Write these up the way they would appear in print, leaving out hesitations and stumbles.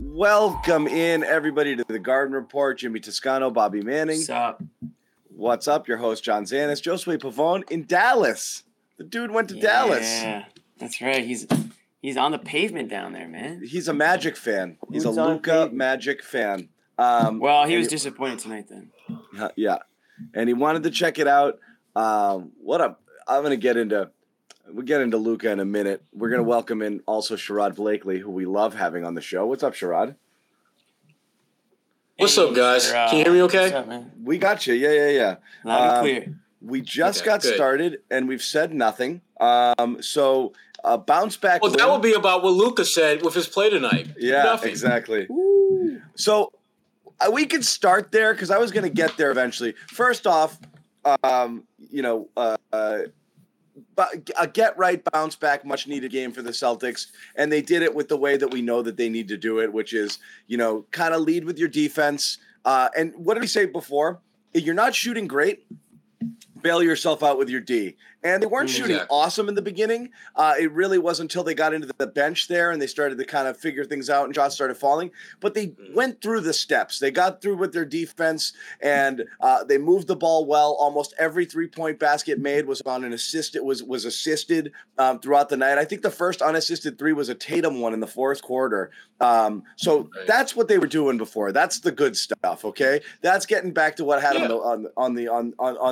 Welcome in, everybody, to the Garden Report. Jimmy Toscano, Bobby Manning. What's up? What's up? Your host, John Zanis. Josue Pavone in Dallas. The dude went to Dallas. Yeah, that's right. He's on the pavement down there, man. He's a Magic fan. He's a Luka Magic fan. Well, he was disappointed tonight then. Yeah. And he wanted to check it out. I'm going to get into... We'll get into Luka in a minute. We're going to welcome in also Sherrod Blakely, who we love having on the show. What's up, Sherrod? What's up, guys? Can you hear me okay? What's up, man? We got you. Yeah. Loud and clear. We just got started, and we've said nothing. So a bounce back. Well, that will be about what Luka said with his play tonight. Yeah, nothing. Exactly. Woo. So we can start there because I was going to get there eventually. First off, but a get right, bounce back, much needed game for the Celtics. And they did it with the way that we know that they need to do it, which is, kind of lead with your defense. And what did we say before? If you're not shooting great, bail yourself out with your D. And they weren't shooting awesome in the beginning. It really wasn't until they got into the bench there and they started to kind of figure things out and shots started falling. But they went through the steps. They got through with their defense and they moved the ball well. Almost every three-point basket made was on an assist. It was assisted throughout the night. I think the first unassisted three was a Tatum one in the fourth quarter. That's what they were doing before. That's the good stuff, okay? That's getting back to what happened on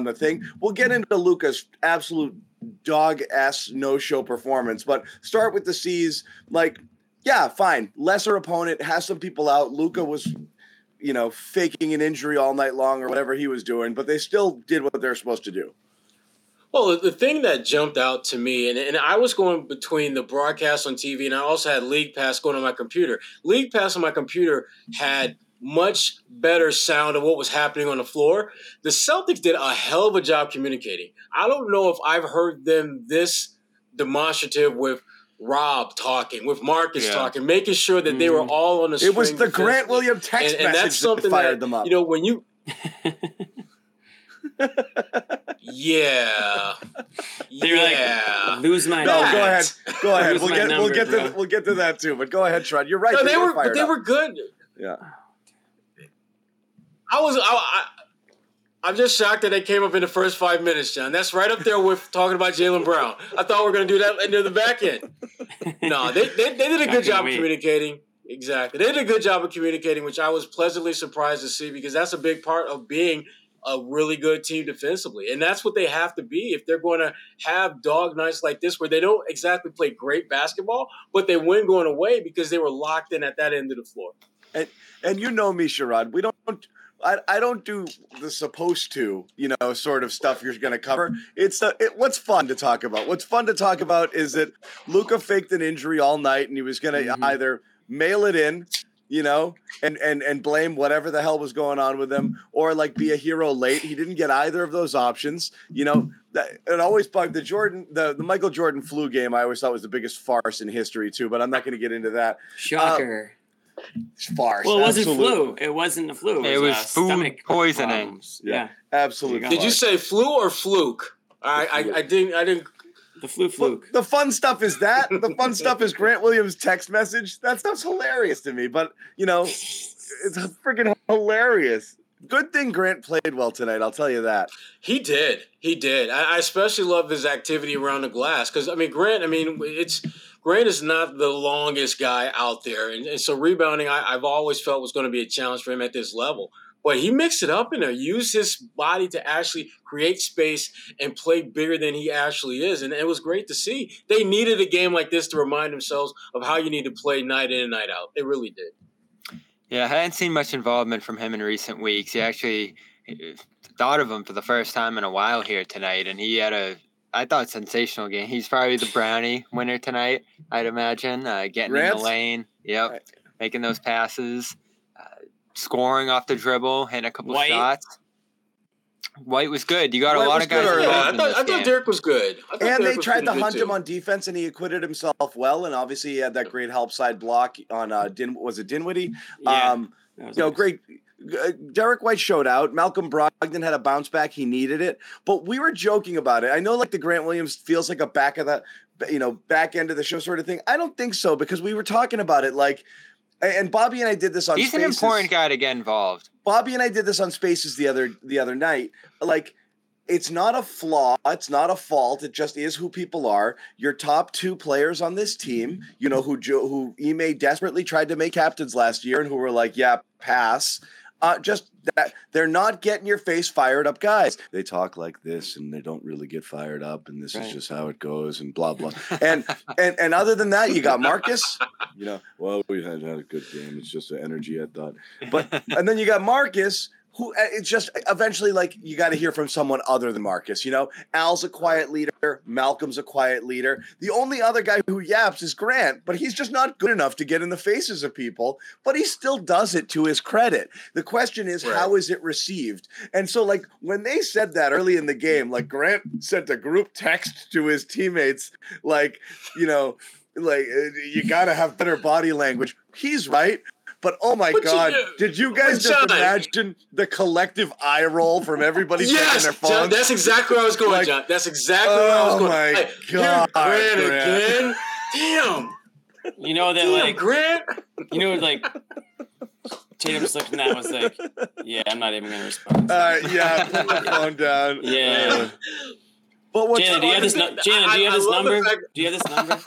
the thing. We'll get into Luka's absolute dog-ass no-show performance, but start with the C's. Fine. Lesser opponent, has some people out. Luka was, faking an injury all night long or whatever he was doing, but they still did what they're supposed to do. Well, the thing that jumped out to me, and I was going between the broadcast on TV and I also had League Pass going on my computer. League Pass on my computer had much better sound of what was happening on the floor. The Celtics did a hell of a job communicating. I don't know if I've heard them this demonstrative with Rob talking, with Marcus talking, making sure that they were all on the same. It was the Grant Williams text message that's something that fired them up. When you... They were like, lose my number. No, go ahead. We'll get to that too, but go ahead, Sherrod. You're right. No, they were good. Yeah. I'm just shocked that they came up in the first 5 minutes, John. That's right up there with talking about Jaylen Brown. I thought we were going to do that near the back end. No, they did a good job of communicating. Exactly. They did a good job of communicating, which I was pleasantly surprised to see because that's a big part of being a really good team defensively. And that's what they have to be if they're going to have dog nights like this where they don't exactly play great basketball, but they win going away because they were locked in at that end of the floor. And you know me, Sherrod. We don't – I don't do the supposed to, sort of stuff you're going to cover. What's fun to talk about. What's fun to talk about is that Luka faked an injury all night and he was going to either mail it in, and blame whatever the hell was going on with him or be a hero late. He didn't get either of those options. It always bugged the Michael Jordan flu game. I always thought was the biggest farce in history too, but I'm not going to get into that. Shocker. Farce. Well, it wasn't flu. It wasn't the flu. It was food poisoning. Yeah, absolutely. Did you say flu or fluke? I didn't. The fluke. The fun stuff is that. The fun stuff is Grant Williams' text message. That stuff's hilarious to me. But it's freaking hilarious. Good thing Grant played well tonight, I'll tell you that. He did. I especially love his activity around the glass because, Grant is not the longest guy out there. And so rebounding, I've always felt was going to be a challenge for him at this level. But he mixed it up in there, used his body to actually create space and play bigger than he actually is. And it was great to see. They needed a game like this to remind themselves of how you need to play night in and night out. They really did. Yeah, I hadn't seen much involvement from him in recent weeks. He actually thought of him for the first time in a while here tonight, and he had I thought sensational game. He's probably the Brownie winner tonight, I'd imagine. Getting in the lane. Yep. Right. Making those passes. Scoring off the dribble, hitting a couple shots. White was good. You got White a lot of guys. I thought Derek was good. And they tried to hunt him on defense, and he acquitted himself well. And obviously, he had that great help side block on Dinwiddie? Yeah, great. Derek White showed out. Malcolm Brogdon had a bounce back. He needed it, but we were joking about it. I know, like the Grant Williams feels like a back end of the show sort of thing. I don't think so because we were talking about it like. And Bobby and I did this on Spaces. He's an important guy to get involved. Bobby and I did this on Spaces the other night. Like, it's not a flaw. It's not a fault. It just is who people are. Your top two players on this team, who Ime desperately tried to make captains last year and who were like, yeah, pass. Just that they're not getting your face fired up, guys. They talk like this and they don't really get fired up. And this is just how it goes and blah, blah. and other than that, you got Marcus, we had a good game. It's just the energy I thought, and then you got Marcus who it's just eventually like you got to hear from someone other than Marcus, Al's a quiet leader. Malcolm's a quiet leader. The only other guy who yaps is Grant, but he's just not good enough to get in the faces of people, but he still does it to his credit. The question is, how is it received? And so like when they said that early in the game, like Grant sent a group text to his teammates, you got to have better body language. He's right. But, oh, my God, did you guys just imagine the collective eye roll from everybody on their phones? John, that's exactly where I was going, John. That's exactly where I was going. Oh, my God. Grant again? Damn. You know that, Grant? Tatum slipped and that was like, yeah, I'm not even going to respond. All right, yeah, put my phone down. Yeah. But Jaylen, do you have this number?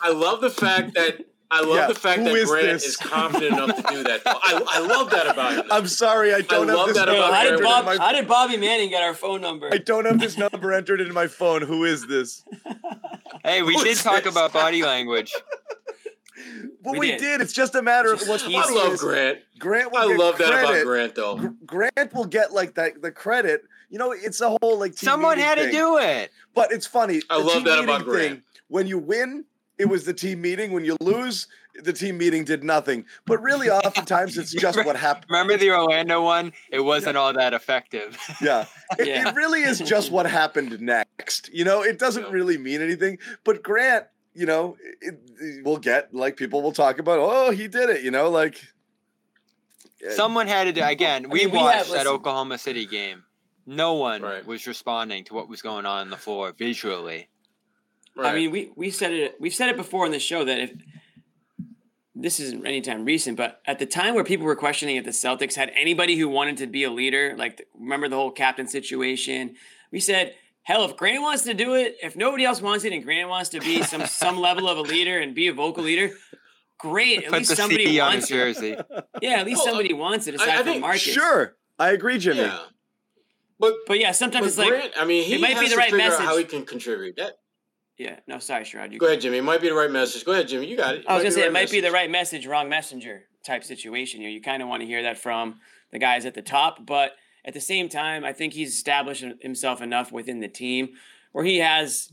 I love the fact that Grant is confident enough to do that. I love that about him. I'm sorry, I don't have this number. How did Bobby Manning get our phone number? I don't have this number entered in my phone. Who is this? Hey, we did talk about body language. Well, we did. It's just a matter of what's easy. I love Grant. I love that about Grant, though. Grant will get the credit. It's a whole TV someone had thing. To do it. But it's funny. I love that about Grant. When you win, it was the team meeting. When you lose, the team meeting did nothing. But really, oftentimes, it's just what happened. Remember the Orlando one? It wasn't all that effective. Yeah. It really is just what happened next. It doesn't really mean anything. But Grant, it will get, people will talk about, oh, he did it, Someone had to do, again, we watched that Oklahoma City game. No one was responding to what was going on the floor visually. Right. I mean, we've said it before on the show that if this isn't any time recent, but at the time where people were questioning if the Celtics had anybody who wanted to be a leader, remember the whole captain situation, we said, hell, if Grant wants to do it, if nobody else wants it and Grant wants to be some level of a leader and be a vocal leader, great. At least somebody wants jersey. It. Yeah, at least somebody wants it aside from Marcus. Sure. I agree, Jimmy. Yeah. But yeah, sometimes it's Grant, he might be the right message. How he can contribute that. Yeah, no, sorry, Sherrod. Go ahead, Jimmy. It might be the right message. Go ahead, Jimmy. You got it. I was going to say it might be the right message, wrong messenger type situation. You kind of want to hear that from the guys at the top. But at the same time, I think he's established himself enough within the team where he has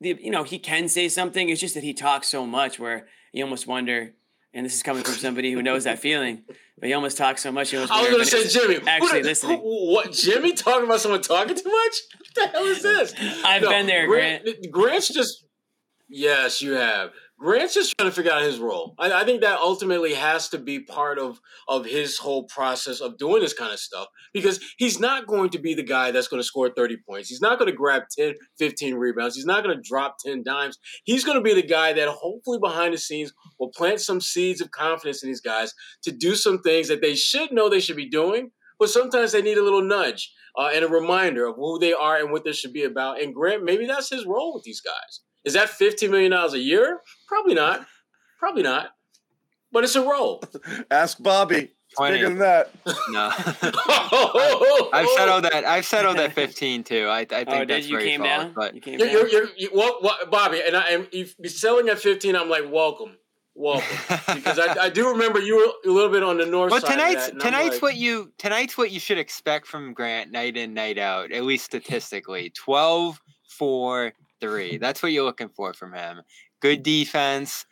the, he can say something. It's just that he talks so much where you almost wonder, and this is coming from somebody who knows that feeling, but he almost talks so much. I was going to say, Jimmy. Actually listening. What, Jimmy talking about someone talking too much? What the hell is this? I've been there, Grant. Grant's just – yes, you have. Grant's just trying to figure out his role. I think that ultimately has to be part of his whole process of doing this kind of stuff because he's not going to be the guy that's going to score 30 points. He's not going to grab 10, 15 rebounds. He's not going to drop 10 dimes. He's going to be the guy that hopefully behind the scenes will plant some seeds of confidence in these guys to do some things that they should know they should be doing, but sometimes they need a little nudge and a reminder of who they are and what this should be about. And Grant, maybe that's his role with these guys. Is that $15 million a year? Probably not. Probably not. But it's a role. Ask Bobby. Bigger than that. No. I've settled at 15 too. I think that's very far. But you, Bobby, and I am selling at 15. I'm like, welcome, because I do remember you were a little bit on the north side. But tonight's what you should expect from Grant night in, night out, at least statistically. 12, 4, 3. That's what you're looking for from him. Good defense.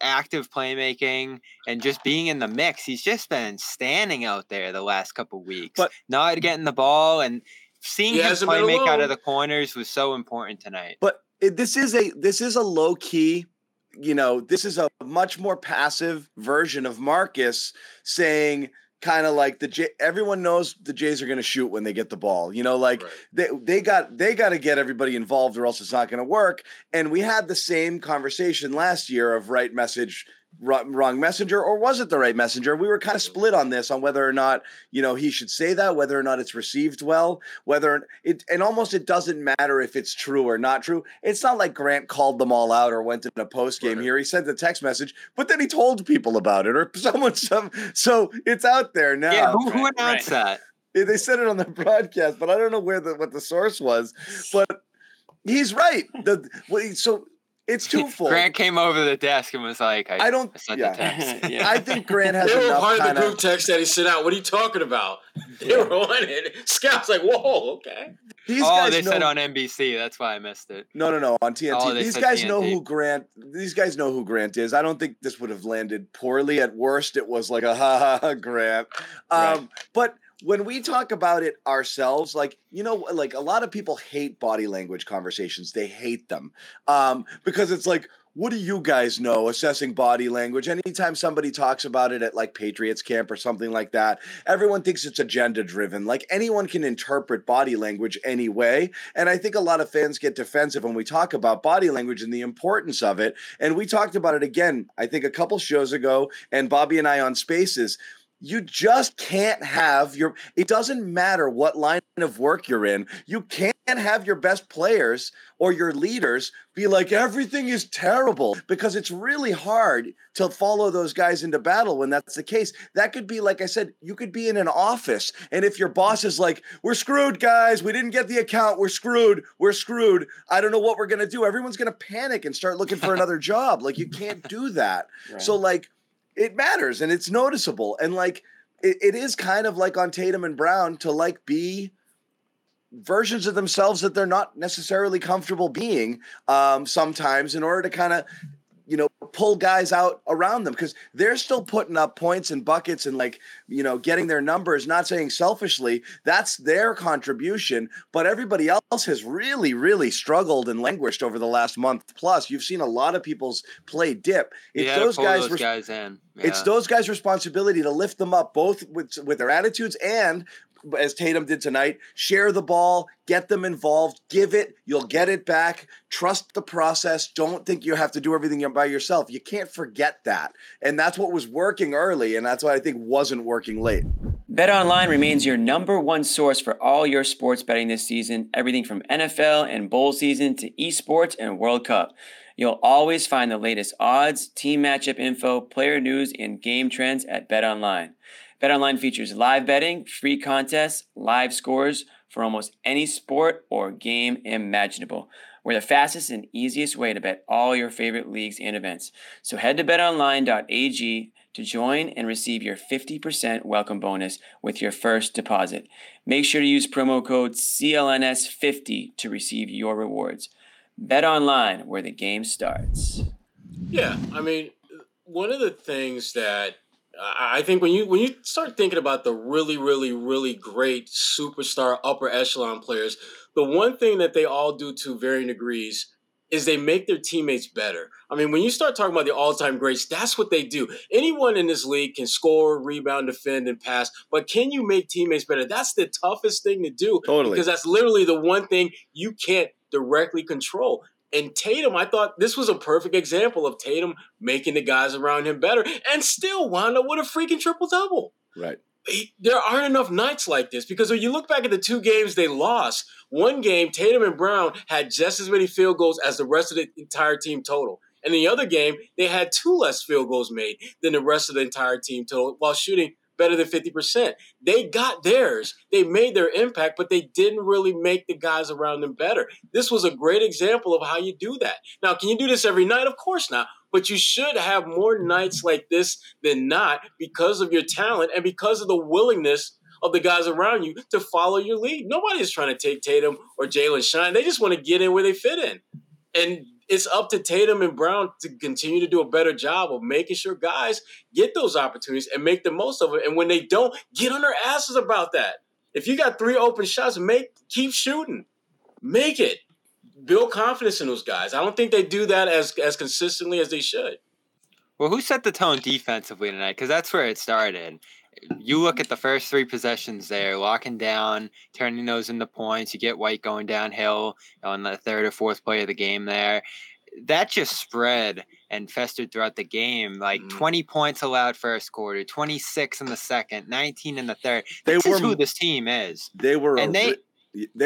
Active playmaking and just being in the mix. He's just been standing out there the last couple of weeks, but not getting the ball, and seeing him play make out of the corners was so important tonight. But this is a low key, this is a much more passive version of Marcus saying, kind of like everyone knows the Jays are going to shoot when they get the ball, right. they got to get everybody involved or else it's not going to work. And we had the same conversation last year of right message, wrong messenger, or was it the right messenger? We were kind of split on this, on whether or not, he should say that, whether or not it's received well, whether it, and almost it doesn't matter if it's true or not true. It's not like Grant called them all out or went in a post game here. He sent the text message, but then he told people about it, or someone, so it's out there now. Yeah, who announced that? They said it on the broadcast, but I don't know what the source was, but he's right. So it's twofold. Grant came over the desk and was like, I sent the text. Yeah. I think Grant has enough. They were part of the group text that he sent out. What are you talking about? They were on it. Scout's like, whoa, okay. They said on NBC. That's why I missed it. No, on TNT. These guys know who Grant is. I don't think this would have landed poorly. At worst, it was like a ha Grant. Right. But when we talk about it ourselves, like a lot of people hate body language conversations. They hate them because it's like, what do you guys know assessing body language? Anytime somebody talks about it at like Patriots camp or something like that, everyone thinks it's agenda driven. Like anyone can interpret body language any way. And I think a lot of fans get defensive when we talk about body language and the importance of it. And we talked about it again, I think a couple shows ago, and Bobby and I on Spaces. You just can't have it doesn't matter what line of work you're in. You can't have your best players or your leaders be like, everything is terrible, because it's really hard to follow those guys into battle when that's the case. That could be, like I said, you could be in an office. And if your boss is like, we're screwed, guys. We didn't get the account. We're screwed. I don't know what we're going to do. Everyone's going to panic and start looking for another job. Like, you can't do that. Right. So it matters, and it's noticeable. And it is kind of like on Tatum and Brown to be versions of themselves that they're not necessarily comfortable being sometimes, in order to kind of, pull guys out around them, because they're still putting up points and buckets and getting their numbers, not saying selfishly, that's their contribution. But everybody else has really, really struggled and languished over the last month plus. You've seen a lot of people's play dip. It's those guys' responsibility to lift them up, both with their attitudes and, as Tatum did tonight, share the ball, get them involved, give it, you'll get it back, trust the process, don't think you have to do everything by yourself. You can't forget that. And that's what was working early, and that's what I think wasn't working late. BetOnline remains your number one source for all your sports betting this season, everything from NFL and bowl season to esports and World Cup. You'll always find the latest odds, team matchup info, player news, and game trends at BetOnline. BetOnline features live betting, free contests, live scores for almost any sport or game imaginable. We're the fastest and easiest way to bet all your favorite leagues and events. So head to betonline.ag to join and receive your 50% welcome bonus with your first deposit. Make sure to use promo code CLNS50 to receive your rewards. BetOnline, where the game starts. Yeah, one of the things that I think when you start thinking about the really, really, really great superstar upper echelon players, the one thing that they all do to varying degrees is they make their teammates better. When you start talking about the all-time greats, that's what they do. Anyone in this league can score, rebound, defend, and pass, but can you make teammates better? That's the toughest thing to do. Totally. Because that's literally the one thing you can't directly control. And Tatum, I thought this was a perfect example of Tatum making the guys around him better and still wound up with a freaking triple-double. Right. there aren't enough nights like this, because when you look back at the two games they lost, one game Tatum and Brown had just as many field goals as the rest of the entire team total. And the other game, they had two less field goals made than the rest of the entire team total while shooting better than 50%. They got theirs. They made their impact, but they didn't really make the guys around them better. This was a great example of how you do that. Now, can you do this every night? Of course not. But you should have more nights like this than not because of your talent and because of the willingness of the guys around you to follow your lead. Nobody is trying to take Tatum or Jalen shine. They just want to get in where they fit in. And it's up to Tatum and Brown to continue to do a better job of making sure guys get those opportunities and make the most of it. And when they don't, get on their asses about that. If you got three open shots, keep shooting. Make it. Build confidence in those guys. I don't think they do that as consistently as they should. Well, who set the tone defensively tonight? Because that's where it started. You look at the first three possessions there, locking down, turning those into points. You get White going downhill on the third or fourth play of the game there. That just spread and festered throughout the game. Like 20 points allowed first quarter, 26 in the second, 19 in the third. This is who this team is. They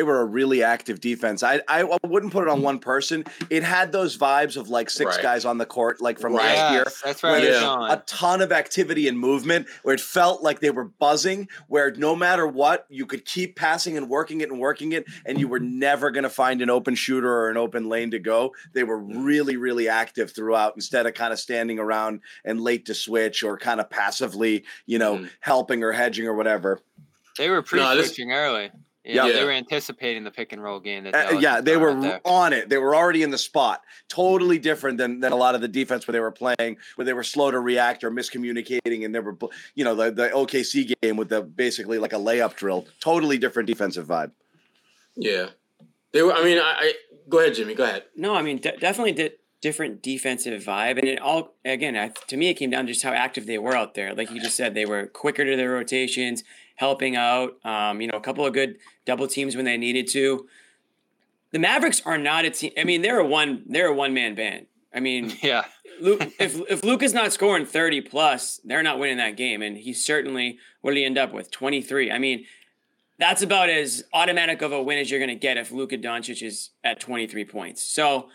were a really active defense. I wouldn't put it on one person. It had those vibes of like six guys on the court, like from last year. That's right. A ton of activity and movement where it felt like they were buzzing, where no matter what, you could keep passing and working it. And you were never going to find an open shooter or an open lane to go. They were really, really active throughout instead of kind of standing around and late to switch or kind of passively, helping or hedging or whatever. They were pre-switching early. Yeah, they were anticipating the pick and roll game. They were on it. They were already in the spot. Totally different than a lot of the defense where they were playing, where they were slow to react or miscommunicating, and they were, the OKC game with the basically like a layup drill. Totally different defensive vibe. Yeah, they were. I mean, go ahead, Jimmy. Go ahead. No, I mean, definitely different defensive vibe, and it all to me it came down to just how active they were out there. Like you just said, they were quicker to their rotations, helping out, a couple of good double teams when they needed to. The Mavericks are not a team. I mean, they're a one-man band. I mean, Luke, if Luke is not scoring 30 plus, they're not winning that game. And he certainly, what did he end up with? 23. I mean, that's about as automatic of a win as you're going to get if Luka Doncic is at 23 points. So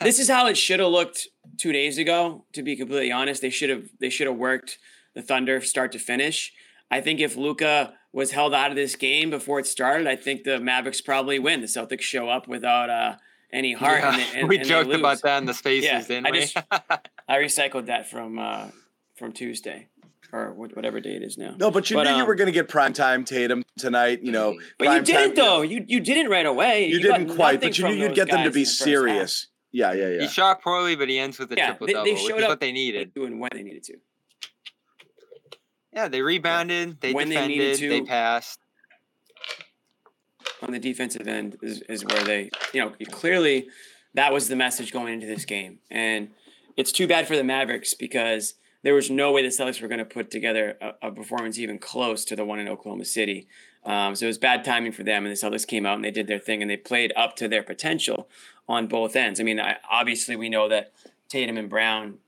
this is how it should have looked 2 days ago, to be completely honest. They should have worked the Thunder start to finish. I think if Luka was held out of this game before it started, I think the Mavericks probably win. The Celtics show up without any heart. Yeah, we joked about that in the spaces, didn't we? I recycled that from Tuesday or whatever day it is now. No, but you knew you were going to get primetime Tatum tonight. But you didn't, though. You didn't right away. You didn't quite, but you knew you'd get them to be serious. Yeah. He shot poorly, but he ends with a triple-double, which is what they needed. Doing what they needed to. Yeah, they rebounded, they defended, they passed. On the defensive end is where they, clearly that was the message going into this game. And it's too bad for the Mavericks because there was no way the Celtics were going to put together a performance even close to the one in Oklahoma City. So it was bad timing for them, and the Celtics came out and they did their thing and they played up to their potential on both ends. I mean, obviously we know that Tatum and Brown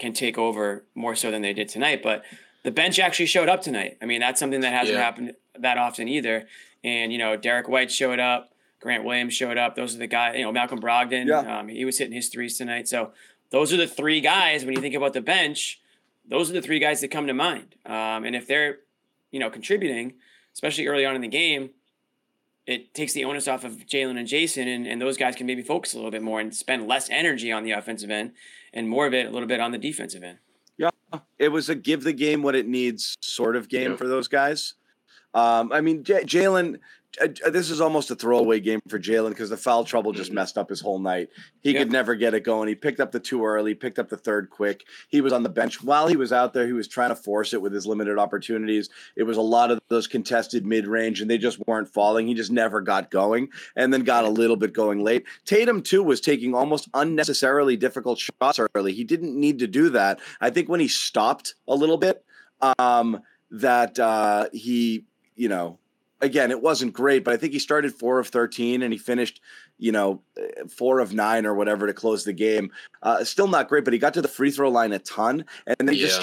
can take over more so than they did tonight, but the bench actually showed up tonight. I mean, that's something that hasn't happened that often either. And, Derek White showed up, Grant Williams showed up. Those are the guys, Malcolm Brogdon, he was hitting his threes tonight. So those are the three guys, when you think about the bench, those are the three guys that come to mind. And if they're, contributing, especially early on in the game, it takes the onus off of Jalen and Jason, and those guys can maybe focus a little bit more and spend less energy on the offensive end and more of it a little bit on the defensive end. Yeah, it was a give the game what it needs sort of game for those guys. I mean, Jalen, this is almost a throwaway game for Jalen because the foul trouble just messed up his whole night. He could never get it going. He picked up the two early, picked up the third quick. He was on the bench. While he was out there, he was trying to force it with his limited opportunities. It was a lot of those contested mid-range, and they just weren't falling. He just never got going and then got a little bit going late. Tatum, too, was taking almost unnecessarily difficult shots early. He didn't need to do that. I think when he stopped a little bit, he – again, it wasn't great, but I think he started 4 of 13 and he finished you know, 4 of 9 or whatever to close the game. Still not great, but he got to the free throw line a ton. And then he just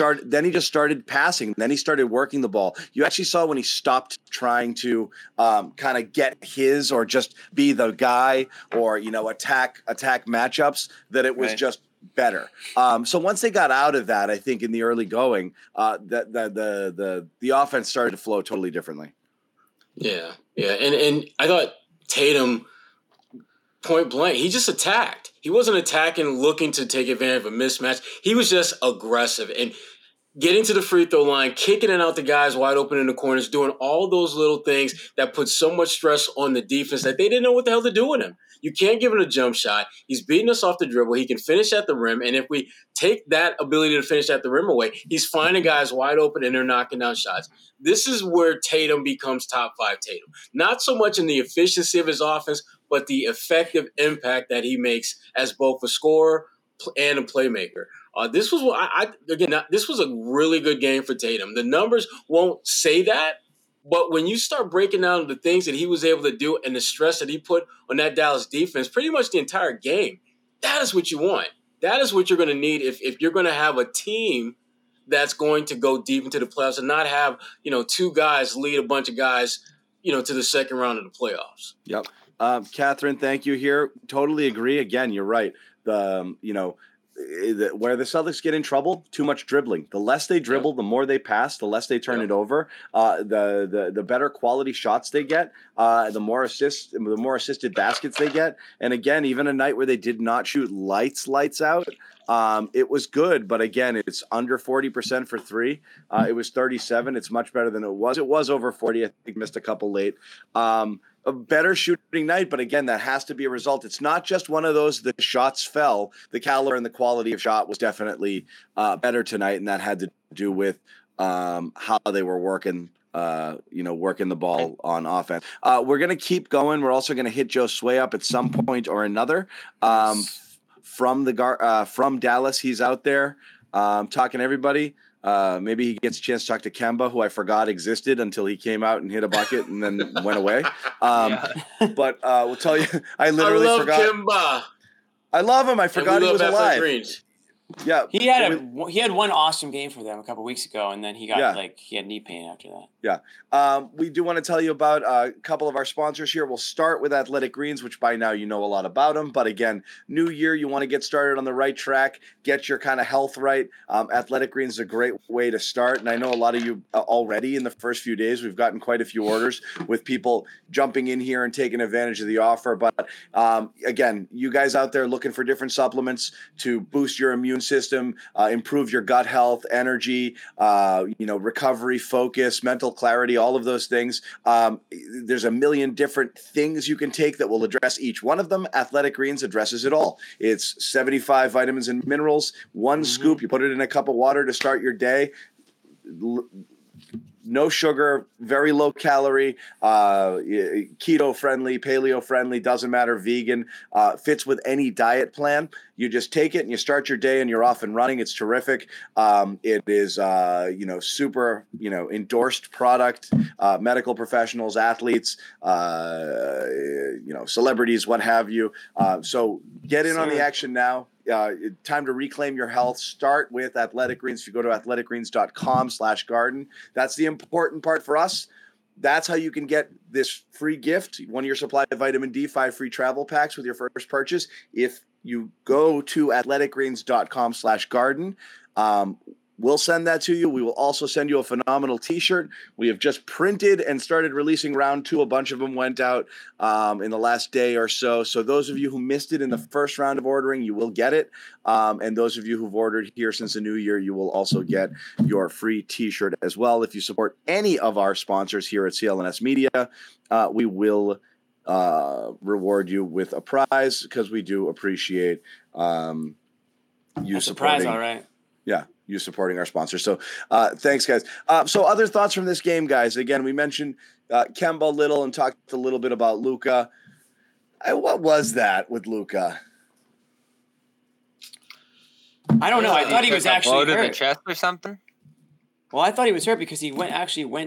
started passing. Then he started working the ball. You actually saw when he stopped trying to kind of get his or just be the guy or, you know, attack matchups, that it was just better. So once they got out of that, I think in the early going, the offense started to flow totally differently. Yeah. Yeah. And I thought Tatum, point blank, he just attacked. He wasn't attacking, looking to take advantage of a mismatch. He was just aggressive and getting to the free throw line, kicking it out to guys wide open in the corners, doing all those little things that put so much stress on the defense that they didn't know what the hell to do with him. You can't give him a jump shot. He's beating us off the dribble. He can finish at the rim. And if we take that ability to finish at the rim away, he's finding guys wide open and they're knocking down shots. This is where Tatum becomes top 5 Tatum. Not so much in the efficiency of his offense, but the effective impact that he makes as both a scorer and a playmaker. This was what this was a really good game for Tatum. The numbers won't say that, but when you start breaking down the things that he was able to do and the stress that he put on that Dallas defense pretty much the entire game, that is what you want. That is what you're going to need if you're going to have a team that's going to go deep into the playoffs and not have, you know, 2 guys lead a bunch of guys, you know, to the second round of the playoffs. Yep. Catherine, thank you here. Totally agree. Again, you're right. Where the Celtics get in trouble, too much dribbling. The less they dribble, the more they pass, the less they turn it over. The better quality shots they get, the more assisted baskets they get. And again, even a night where they did not shoot lights out, it was good. But again, it's under 40% for 3. It was 37. It's much better than it was. It was over 40. I think missed a couple late. A better shooting night, but again, that has to be a result. It's not just one of those, the shots fell. The caliber and the quality of shot was definitely better tonight, and that had to do with how they were working the ball on offense. We're going to keep going. We're also going to hit Josue up at some point or another. From Dallas, he's out there talking to everybody. Maybe he gets a chance to talk to Kemba, who I forgot existed until he came out and hit a bucket and then went away. But we'll tell you, I forgot. Kemba. I love him. I forgot he was alive. Greens. Yeah, he had one awesome game for them a couple weeks ago, and then he got he had knee pain after that. Yeah, we do want to tell you about a couple of our sponsors here. We'll start with Athletic Greens, which by now you know a lot about them. But again, new year, you want to get started on the right track, get your kind of health right. Athletic Greens is a great way to start, and I know a lot of you already in the first few days. We've gotten quite a few orders with people jumping in here and taking advantage of the offer. But again, you guys out there looking for different supplements to boost your immune system, improve your gut health, energy, recovery, focus, mental clarity, all of those things. There's a million different things you can take that will address each one of them. Athletic Greens addresses it all. It's 75 vitamins and minerals, 1 scoop. You put it in a cup of water to start your day. No sugar, very low calorie, keto friendly, paleo friendly, doesn't matter, vegan, fits with any diet plan. You just take it and you start your day and you're off and running. It's terrific. It is, super, endorsed product, medical professionals, athletes, celebrities, what have you. So get in on the action now. Time to reclaim your health. Start with Athletic Greens. If you go to athleticgreens.com/garden, that's the important part for us. That's how you can get this free gift, 1-year supply of vitamin D, 5 free travel packs with your first purchase. If you go to athleticgreens.com/garden, we'll send that to you. We will also send you a phenomenal T-shirt. We have just printed and started releasing round 2. A bunch of them went out in the last day or so. So those of you who missed it in the first round of ordering, you will get it. And those of you who've ordered here since the new year, you will also get your free T-shirt as well. If you support any of our sponsors here at CLNS Media, we will reward you with a prize because we do appreciate you supporting. Surprise, all right. Yeah. You supporting our sponsor. So thanks, guys. So other thoughts from this game, guys. Again, we mentioned Kemba Little and talked a little bit about Luka. What was that with Luka? I don't know. I thought he was actually hurt. The chest or something? Well, I thought he was hurt because he went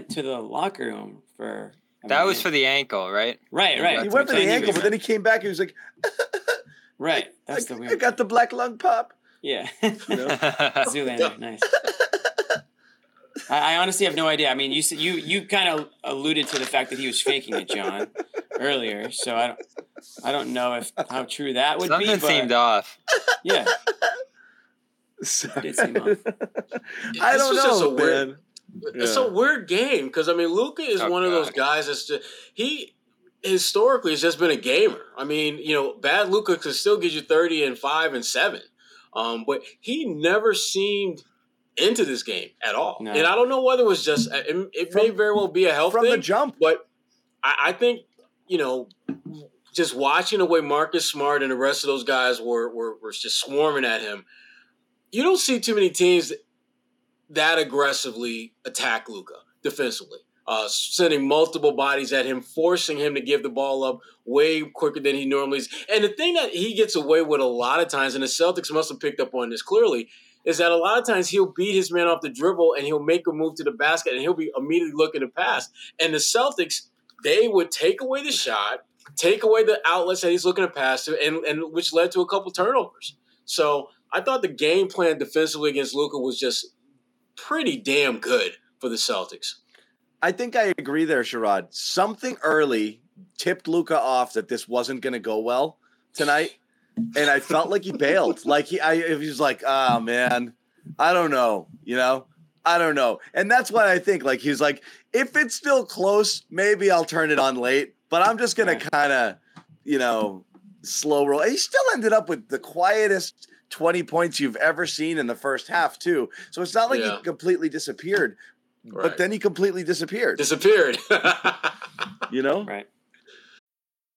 to the locker room for That was for the ankle, right? Right. He went for the ankle, but then he came back and he was like, right. That's the weird. I got the black lung pop. Yeah. You know? Zoolander, nice. I honestly have no idea. I mean, you kind of alluded to the fact that he was faking it, John, earlier. So I don't know how true that would be. Something seemed off. Yeah. It did seem off. I don't know, man. It's a weird game because, I mean, Luka is one of those guys that's just – he historically has just been a gamer. I mean, you know, bad Luka could still get you 30 and 5 and 7. But he never seemed into this game at all. No. And I don't know whether it was just – it may very well be a health thing. From the jump. But I think, you know, just watching the way Marcus Smart and the rest of those guys were just swarming at him, you don't see too many teams – that aggressively attack Luka defensively, sending multiple bodies at him, forcing him to give the ball up way quicker than he normally is. And the thing that he gets away with a lot of times, and the Celtics must have picked up on this clearly, is that a lot of times he'll beat his man off the dribble and he'll make a move to the basket and he'll be immediately looking to pass. And the Celtics, they would take away the shot, take away the outlets that he's looking to pass to, and which led to a couple turnovers. So I thought the game plan defensively against Luka was just pretty damn good for the Celtics. I think I agree there, Sherrod. Something early tipped Luka off that this wasn't going to go well tonight, and I felt like he bailed. Like he was like, "Oh man, I don't know, you know, I don't know." And that's why I think like he's like, if it's still close, maybe I'll turn it on late, but I'm just going to kind of, you know, slow roll. And he still ended up with the quietest 20 points you've ever seen in the first half too. So it's not like he completely disappeared, but then he completely disappeared, you know? Right.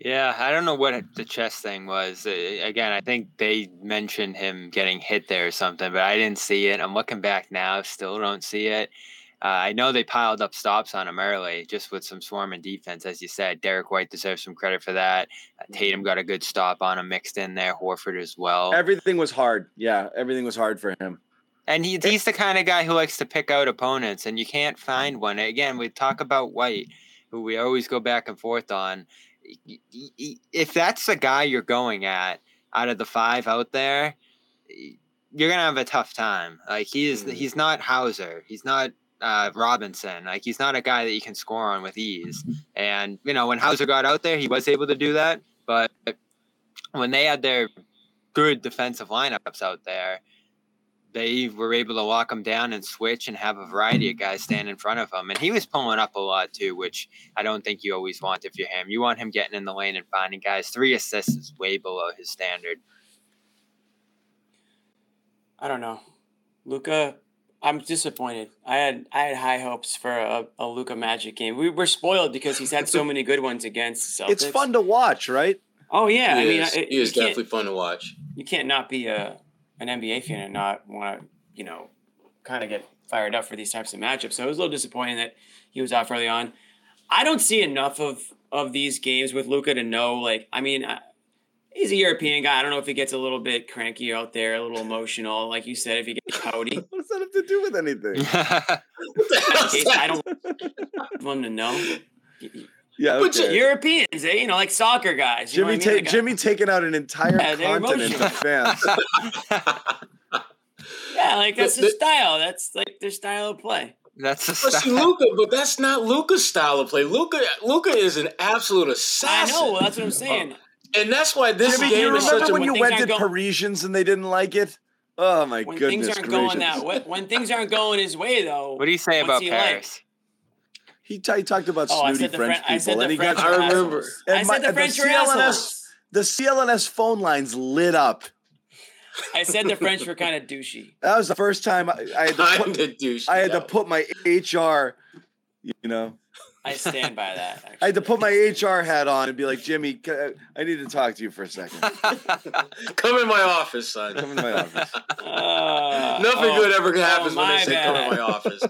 Yeah, I don't know what the chest thing was. Again, I think they mentioned him getting hit there or something, but I didn't see it. I'm looking back now, still don't see it. I know they piled up stops on him early, just with some swarming defense, as you said. Derek White deserves some credit for that. Tatum got a good stop on him mixed in there. Horford as well. Everything was hard. Yeah, everything was hard for him. And he's the kind of guy who likes to pick out opponents, and you can't find one. Again, we talk about White, who we always go back and forth on. If that's the guy you're going at out of the five out there, you're going to have a tough time. Like he's not Hauser. He's not Robinson. Like he's not a guy that you can score on with ease. And, you know, when Hauser got out there, he was able to do that. But when they had their good defensive lineups out there, they were able to lock him down and switch and have a variety of guys stand in front of him. And he was pulling up a lot too, which I don't think you always want if you're him. You want him getting in the lane and finding guys. 3 assists is way below his standard. I don't know. Luka, I'm disappointed. I had high hopes for a Luka Magic game. We were spoiled because he's had so many good ones against Celtics. It's fun to watch, right? Oh, yeah. He is definitely fun to watch. You can't not be an NBA fan and not want to, you know, kind of get fired up for these types of matchups. So it was a little disappointing that he was off early on. I don't see enough of these games with Luka to know, like, I mean, he's a European guy. I don't know if he gets a little bit cranky out there, a little emotional. Like you said, if he gets pouty. What does that have to do with anything? I don't want him to know. Yeah, okay. Europeans, eh? You know, like soccer guys. You know what I mean? Jimmy taking out an entire continent of fans. Yeah, like that's the style. That's like their style of play. That's the style. Luka, but that's not Luka's style of play. Luka is an absolute assassin. I know. Well, that's what I'm saying. And that's why this game is such a. Remember when you went to Parisians and they didn't like it? Oh my goodness! When things aren't going his way, though. What do you say about Paris? He talked about snooty French people, and he got. I remember. I said the French were assholes. The CLNS phone lines lit up. I said the French were kind of douchey. That was the first time I had to put my HR. You know, I stand by that. Actually. I had to put my HR hat on and be like, Jimmy, I need to talk to you for a second. Come in my office, son. Come in my office. Nothing good ever happens when they say bad. Come in my office.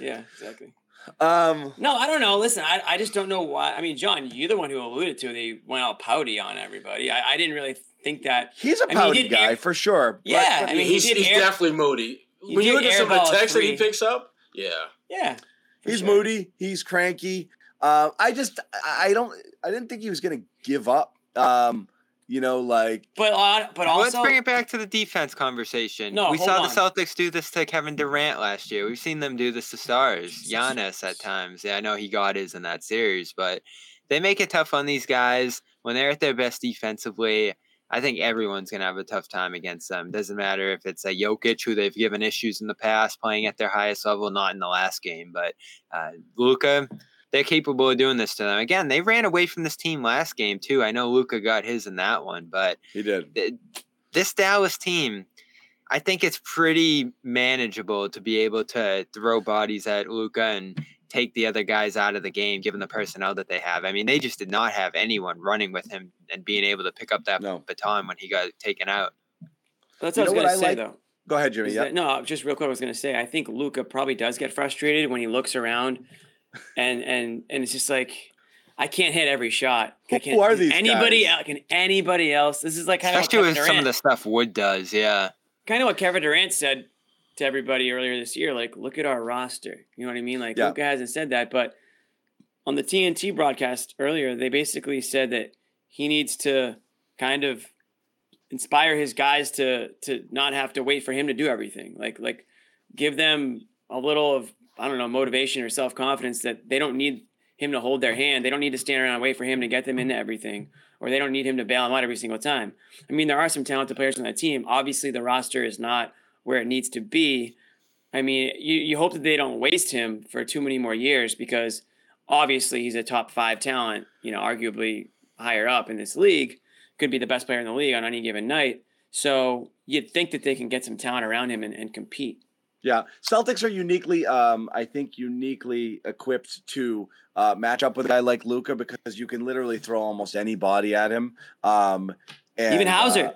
Yeah, exactly. No, I don't know. Listen, I just don't know why. I mean, John, you're the one who alluded to they went all pouty on everybody. I didn't really think that. He's a pouty guy for sure. Yeah, but, I mean, he's definitely moody. When you look at some of the texts that he picks up, yeah, he's sure. Moody. He's cranky. I didn't think he was gonna give up. But let's bring it back to the defense conversation. No, we saw the Celtics do this to Kevin Durant last year. We've seen them do this to stars, Giannis at times. Yeah, I know he got his in that series, but they make it tough on these guys when they're at their best defensively. I think everyone's going to have a tough time against them. Doesn't matter if it's a Jokic, who they've given issues in the past, playing at their highest level, not in the last game, but Luka, they're capable of doing this to them. Again, they ran away from this team last game, too. I know Luka got his in that one, but he did. This Dallas team, I think it's pretty manageable to be able to throw bodies at Luka and take the other guys out of the game, given the personnel that they have. I mean, they just did not have anyone running with him and being able to pick up that baton when he got taken out. That's what I was going to say, though. Go ahead, Jimmy. Yeah. No, just real quick, I was going to say, I think Luka probably does get frustrated when he looks around and it's just like, I can't hit every shot. Who are these guys? Can anybody else? This is like kind especially of with Durant. Some of the stuff Wood does, yeah. Kind of what Kevin Durant said to everybody earlier this year, like, look at our roster. You know what I mean? Like, Luka hasn't said that, but on the TNT broadcast earlier, they basically said that he needs to kind of inspire his guys to not have to wait for him to do everything. Like give them a little of, I don't know, motivation or self-confidence that they don't need him to hold their hand. They don't need to stand around and wait for him to get them into everything, or they don't need him to bail them out every single time. I mean, there are some talented players on that team. Obviously, the roster is not where it needs to be. I mean, you hope that they don't waste him for too many more years, because obviously he's a top 5 talent, you know, arguably higher up in this league, could be the best player in the league on any given night. So you'd think that they can get some talent around him and compete. Yeah. Celtics are uniquely equipped to match up with a guy like Luka, because you can literally throw almost anybody at him. Even Hauser.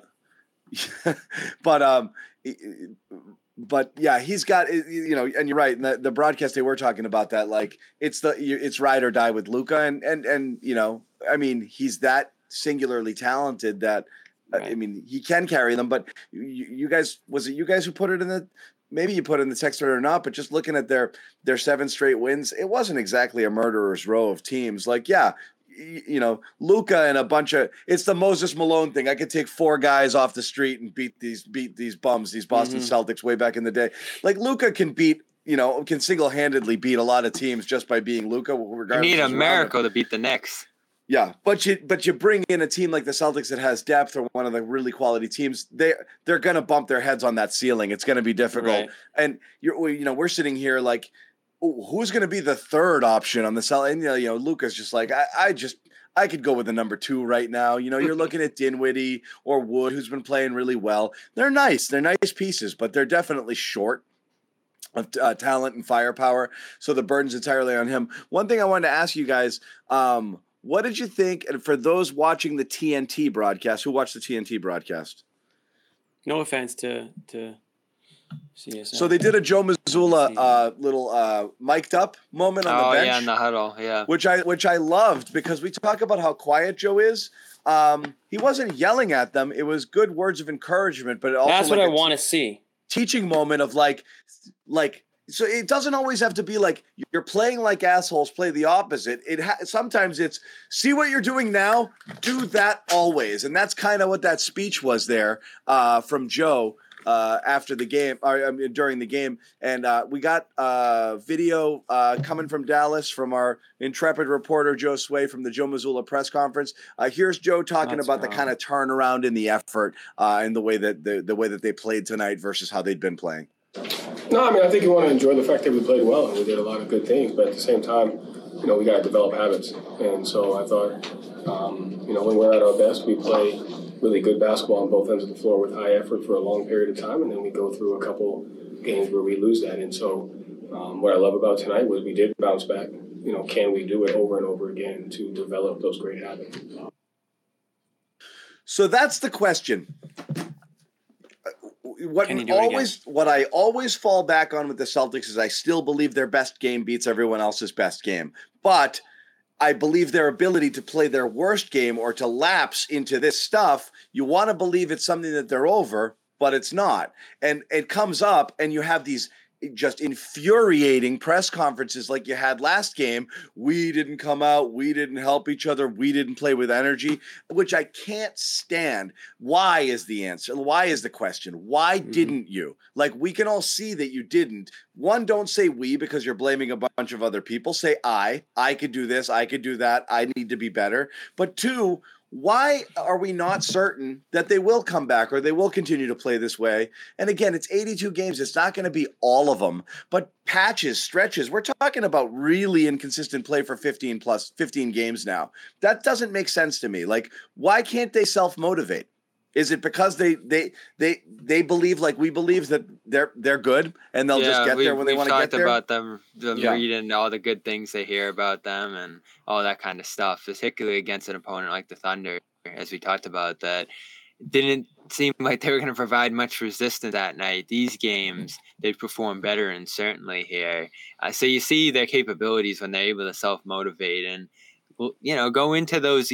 But yeah, he's got, you know, and you're right. And the broadcast, they were talking about that. Like, it's ride or die with Luka. And, you know, I mean, he's that singularly talented that, right. I mean, he can carry them, but you guys, was it you guys who put it in the, maybe you put it in the text or not, but just looking at their 7 straight wins, it wasn't exactly a murderer's row of teams. Like, yeah, you know, Luka and a bunch of, it's the Moses Malone thing. I could take 4 guys off the street and beat these bums, these Boston Celtics way back in the day. Like, Luka can can single-handedly beat a lot of teams just by being Luka. You need a miracle to beat the Knicks. Yeah. But you bring in a team like the Celtics that has depth, or one of the really quality teams, they're going to bump their heads on that ceiling. It's going to be difficult. Right. And we're sitting here like, who's going to be the third option on the cell? And, you know, Luka's just like, I could go with the number 2 right now. You know, you're looking at Dinwiddie or Wood, who's been playing really well. They're nice. They're nice pieces, but they're definitely short of talent and firepower. So the burden's entirely on him. One thing I wanted to ask you guys, what did you think? And for those watching the TNT broadcast, who watched the TNT broadcast? No offense to CSM. So they did a Joe Mazzulla little mic'd up moment on the bench. Oh yeah, in the huddle, yeah. Which I loved, because we talk about how quiet Joe is. He wasn't yelling at them. It was good words of encouragement, but it also, that's what I want to see. Teaching moment of like. So it doesn't always have to be like you're playing like assholes, play the opposite. Sometimes it's see what you're doing now, do that always. And that's kind of what that speech was there from Joe after the game, or during the game. And we got video coming from Dallas from our intrepid reporter, Josue, from the Joe Mazzulla press conference. Here's Joe talking about the kind of turnaround in the effort and the way that the way that they played tonight versus how they'd been playing. No, I mean, I think you want to enjoy the fact that we played well and we did a lot of good things, but at the same time, you know, we got to develop habits. And so I thought, you know, when we're at our best, we play really good basketball on both ends of the floor with high effort for a long period of time, and then we go through a couple games where we lose that. And so What I love about tonight was we did bounce back. You know, can we do it over and over again to develop those great habits? So that's the question. What I always fall back on with the Celtics is I still believe their best game beats everyone else's best game. But I believe their ability to play their worst game or to lapse into this stuff, you want to believe it's something that they're over, but it's not. And it comes up and you have these just infuriating press conferences like you had last game. We didn't come out. We didn't help each other. We didn't play with energy, which I can't stand. Why is the answer? Why is the question? Why didn't you? Like, we can all see that you didn't. One, don't say we because you're blaming a bunch of other people. Say I could do this. I could do that. I need to be better. But two, why are we not certain that they will come back or they will continue to play this way? And again, it's 82 games. It's not going to be all of them, but patches, stretches. We're talking about really inconsistent play for 15 games now. That doesn't make sense to me. Like, why can't they self-motivate? Is it because they believe, like we believe, that they're good and they'll just get there when they want to get there? We've talked about them reading all the good things they hear about them and all that kind of stuff, particularly against an opponent like the Thunder, as we talked about, that didn't seem like they were going to provide much resistance that night. These games, they perform better, and certainly here. So you see their capabilities when they're able to self-motivate and, you know, go into those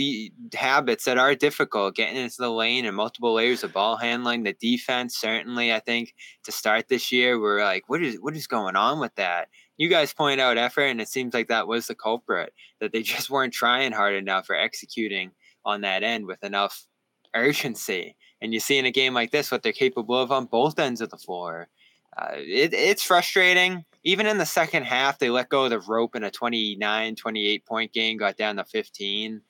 habits that are difficult, getting into the lane and multiple layers of ball handling, the defense. Certainly, I think to start this year, we're like, what is going on with that? You guys point out effort, and it seems like that was the culprit, that they just weren't trying hard enough or executing on that end with enough urgency. And you see in a game like this what they're capable of on both ends of the floor. It's frustrating. Even in the second half, they let go of the rope in a 29, 28-point game, got down to 15.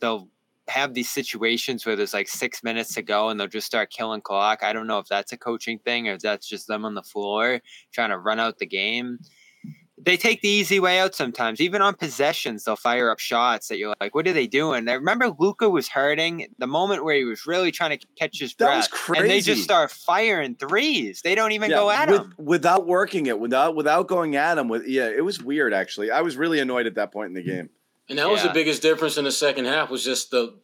They'll have these situations where there's like 6 minutes to go and they'll just start killing clock. I don't know if that's a coaching thing or if that's just them on the floor trying to run out the game. They take the easy way out sometimes. Even on possessions, they'll fire up shots that you're like, what are they doing? I remember Luka was hurting the moment where he was really trying to catch his breath. That was crazy. And they just start firing threes. They don't even go at him. Without working it, without going at him. It was weird, actually. I was really annoyed at that point in the game. And that was the biggest difference in the second half, was just the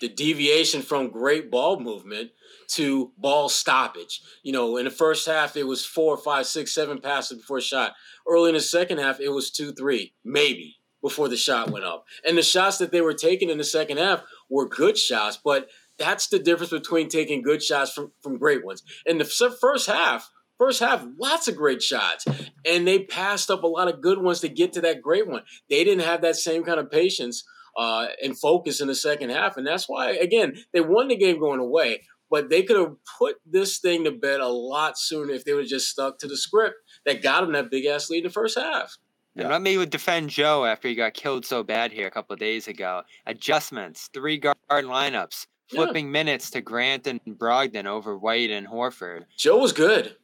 deviation from great ball movement to ball stoppage. You know, in the first half, it was 4, 5, 6, 7 passes before shot. Early in the second half, it was 2, 3, maybe, before the shot went up. And the shots that they were taking in the second half were good shots, but that's the difference between taking good shots from great ones. In the first half, lots of great shots, and they passed up a lot of good ones to get to that great one. They didn't have that same kind of patience and focus in the second half, and that's why, again, they won the game going away, but they could have put this thing to bed a lot sooner if they would have just stuck to the script that got them that big-ass lead in the first half. Yeah. And let me defend Joe after he got killed so bad here a couple of days ago. Adjustments, 3-guard lineups, flipping minutes to Grant and Brogdon over White and Horford. Joe was good.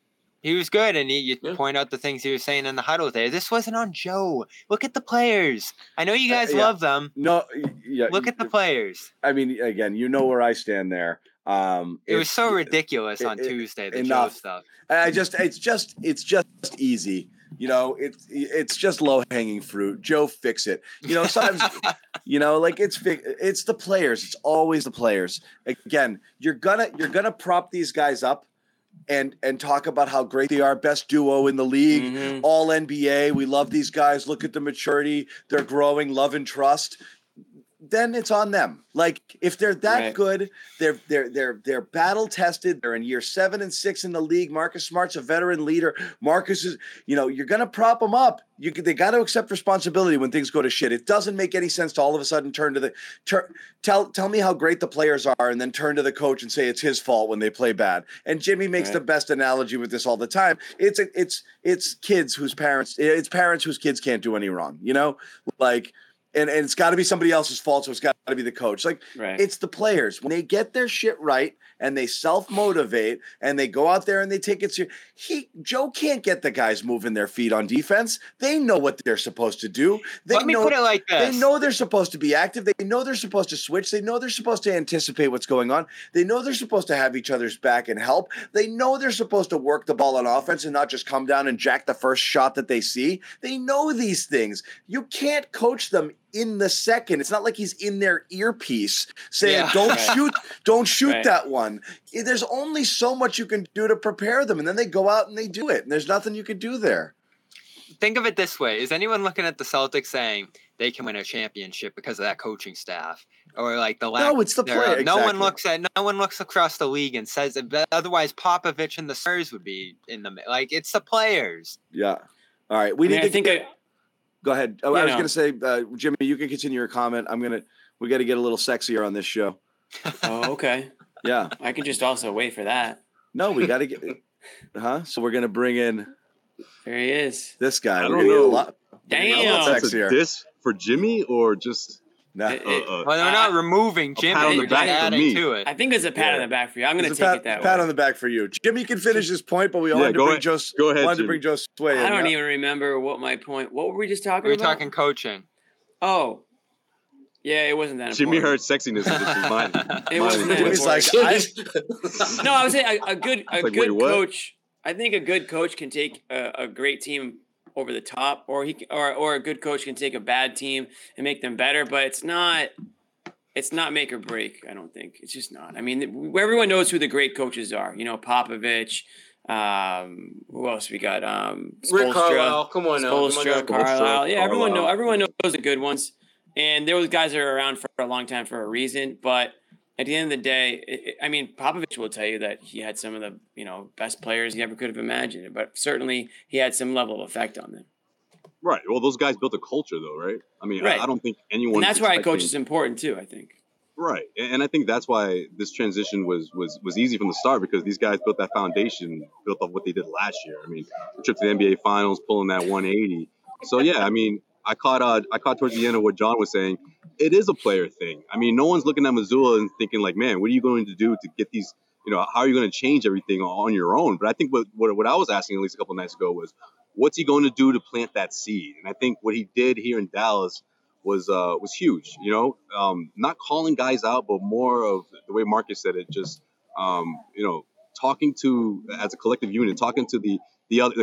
He was good, and you point out the things he was saying in the huddle there. This wasn't on Joe. Look at the players. I know you guys love them. No, look at the players. I mean, again, you know where I stand there. It was so ridiculous on Tuesday. The Joe stuff. It's just easy. You know, it's just low-hanging fruit. Joe, fix it. You know, sometimes, you know, like it's the players. It's always the players. Again, you're gonna prop these guys up and talk about how great they are, best duo in the league, all NBA. We love these guys. Look at the maturity. They're growing, love and trust. Then it's on them. Like, if they're that good, they're battle tested. They're in year 7 and 6 in the league. Marcus Smart's a veteran leader. Marcus is, you know, you're going to prop them up. They got to accept responsibility when things go to shit. It doesn't make any sense to all of a sudden tell me how great the players are and then turn to the coach and say it's his fault when they play bad. And Jimmy makes the best analogy with this all the time. It's parents whose kids can't do any wrong. You know, like, And it's got to be somebody else's fault, so it's got to be the coach. Like, right. It's the players. When they get their shit right and they self-motivate and they go out there and they take it seriously. Joe can't get the guys moving their feet on defense. They know what they're supposed to do. Let me put it like this. They know they're supposed to be active. They know they're supposed to switch. They know they're supposed to anticipate what's going on. They know they're supposed to have each other's back and help. They know they're supposed to work the ball on offense and not just come down and jack the first shot that they see. They know these things. You can't coach them in the second. It's not like he's in their earpiece saying, don't shoot right. that one. There's only so much you can do to prepare them. And then they go out and they do it. And there's nothing you can do there. Think of it this way. Is anyone looking at the Celtics saying they can win a championship because of that coaching staff or like the lack? No, it's the player. Exactly. No one looks across the league and says that otherwise Popovich and the Spurs would be in the, like, it's the players. Yeah. All right. Go ahead. Oh, I was going to say, Jimmy, you can continue your comment. We got to get a little sexier on this show. Oh, okay. Yeah. I can just also wait for that. No, we got to get So we're going to bring in. There he is. This guy. I don't know. Damn. That's a diss for Jimmy or just. No. They're not removing Jimmy. Pat on the back for me. To it. I think it's a pat on the back for you. I'm going to take it that way. Pat on the back for you. Jimmy can finish his point, but we wanted to bring Josue in. I don't even remember what my point. What were we just talking about? We were talking coaching. Oh. Yeah, it wasn't that Jimmy important. Jimmy heard sexiness. This is mine. It wasn't that important. No, I was saying a good coach. I think a good coach can take a great team over the top, or a good coach can take a bad team and make them better, but it's not make or break. I don't think it's just not. I mean, everyone knows who the great coaches are, Popovich. Who else we got? Rick Carlisle. Come on now. Spolstra, Carlisle. Yeah. Everyone knows the good ones. And those guys are around for a long time for a reason. But at the end of the day, Popovich will tell you that he had some of the best players he ever could have imagined, but certainly he had some level of effect on them. Right. Well, those guys built a culture, though, right? I mean, right. I don't think anyone. And that's why a coach is important too, I think. Right, and I think that's why this transition was easy from the start, because these guys built that foundation, built off what they did last year. I mean, trip to the NBA Finals, pulling that 180. So yeah, I mean. I caught towards the end of what John was saying. It is a player thing. I mean, no one's looking at Mazzulla and thinking like, man, what are you going to do to get these, how are you going to change everything on your own? But I think what I was asking at least a couple of nights ago was, what's he going to do to plant that seed? And I think what he did here in Dallas was huge, not calling guys out, but more of the way Marcus said it, just, talking to, as a collective unit, talking to the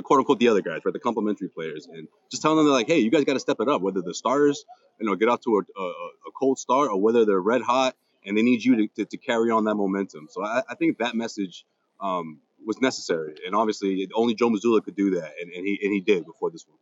quote unquote the other guys, right? The complementary players, and just telling them they're like, hey, you guys got to step it up. Whether the starters, get out to a cold start, or whether they're red hot and they need you to carry on that momentum. So I think that message was necessary, and obviously only Joe Mazzulla could do that, and he did before this one.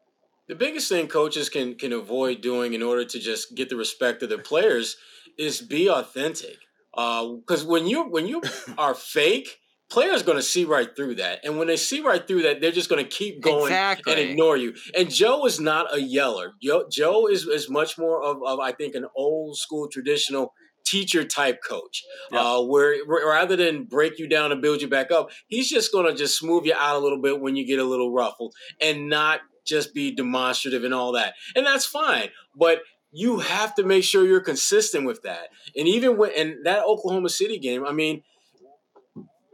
The biggest thing coaches can avoid doing in order to just get the respect of their players is be authentic, because when you are fake. Players going to see right through that. And when they see right through that, they're just going to keep going and ignore you. And Joe is not a yeller. Joe is much more of I think, an old school traditional teacher type coach, where rather than break you down and build you back up, he's just going to just smooth you out a little bit when you get a little ruffled and not just be demonstrative and all that. And that's fine. But you have to make sure you're consistent with that. And even in that Oklahoma City game, I mean,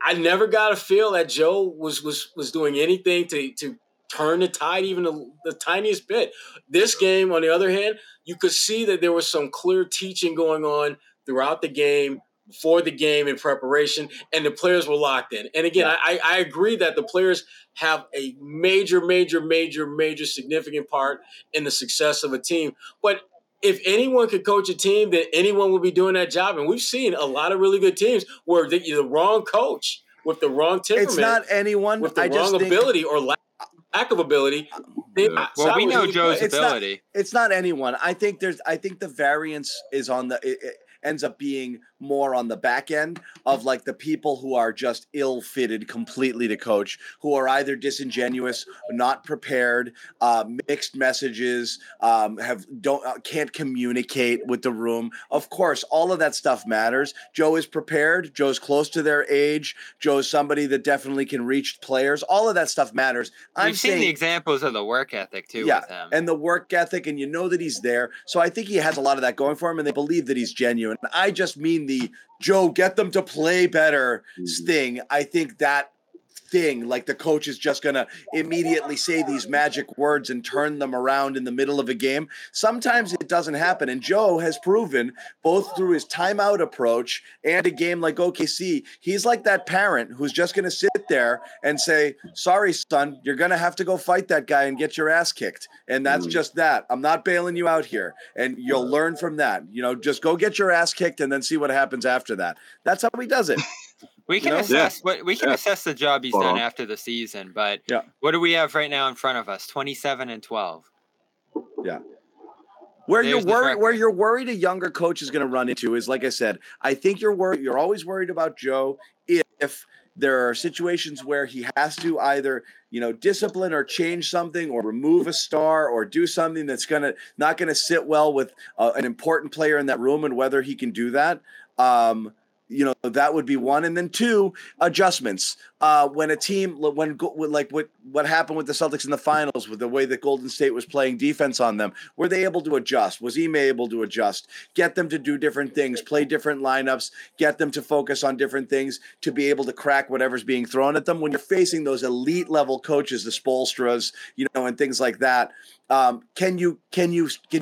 I never got a feel that Joe was doing anything to turn the tide even the tiniest bit. This game, on the other hand, you could see that there was some clear teaching going on throughout the game, before the game, in preparation, and the players were locked in. And again, I agree that the players have a major, major, major, major significant part in the success of a team. But if anyone could coach a team, then anyone would be doing that job. And we've seen a lot of really good teams where the wrong coach with the wrong temperament. It's not anyone. With the wrong ability or lack of ability. Well, we know Joe's ability. It's not anyone. I think the variance is on the – ends up being more on the back end of like the people who are just ill-fitted completely to coach, who are either disingenuous, not prepared, mixed messages, can't communicate with the room. Of course, all of that stuff matters. Joe is prepared. Joe's close to their age. Joe's somebody that definitely can reach players. All of that stuff matters. We've seen the examples of the work ethic too with him. And the work ethic, and you know that he's there. So I think he has a lot of that going for him, and they believe that he's genuine. I just mean the Joe, get them to play better thing. I think that thing, like the coach is just going to immediately say these magic words and turn them around in the middle of a game. Sometimes it doesn't happen. And Joe has proven both through his timeout approach and a game like OKC, he's like that parent who's just going to sit there and say, sorry, son, you're going to have to go fight that guy and get your ass kicked. And that's just that. I'm not bailing you out here. And you'll learn from that. You know, just go get your ass kicked and then see what happens after that. That's how he does it. We can assess what we can assess the job he's done after the season, but what do we have right now in front of us? 27-12. Yeah. Where you're worried a younger coach is going to run into is, like I said, I think you're worried. You're always worried about Joe if there are situations where he has to either, you know, discipline or change something or remove a star or do something that's not going to sit well with an important player in that room, and whether he can do that. You know, that would be one. And then two, adjustments. When a team, what happened with the Celtics in the finals with the way that Golden State was playing defense on them, were they able to adjust? Was Ime able to adjust? Get them to do different things, play different lineups, get them to focus on different things to be able to crack whatever's being thrown at them. When you're facing those elite level coaches, the Spoelstras, you know, and things like that, can you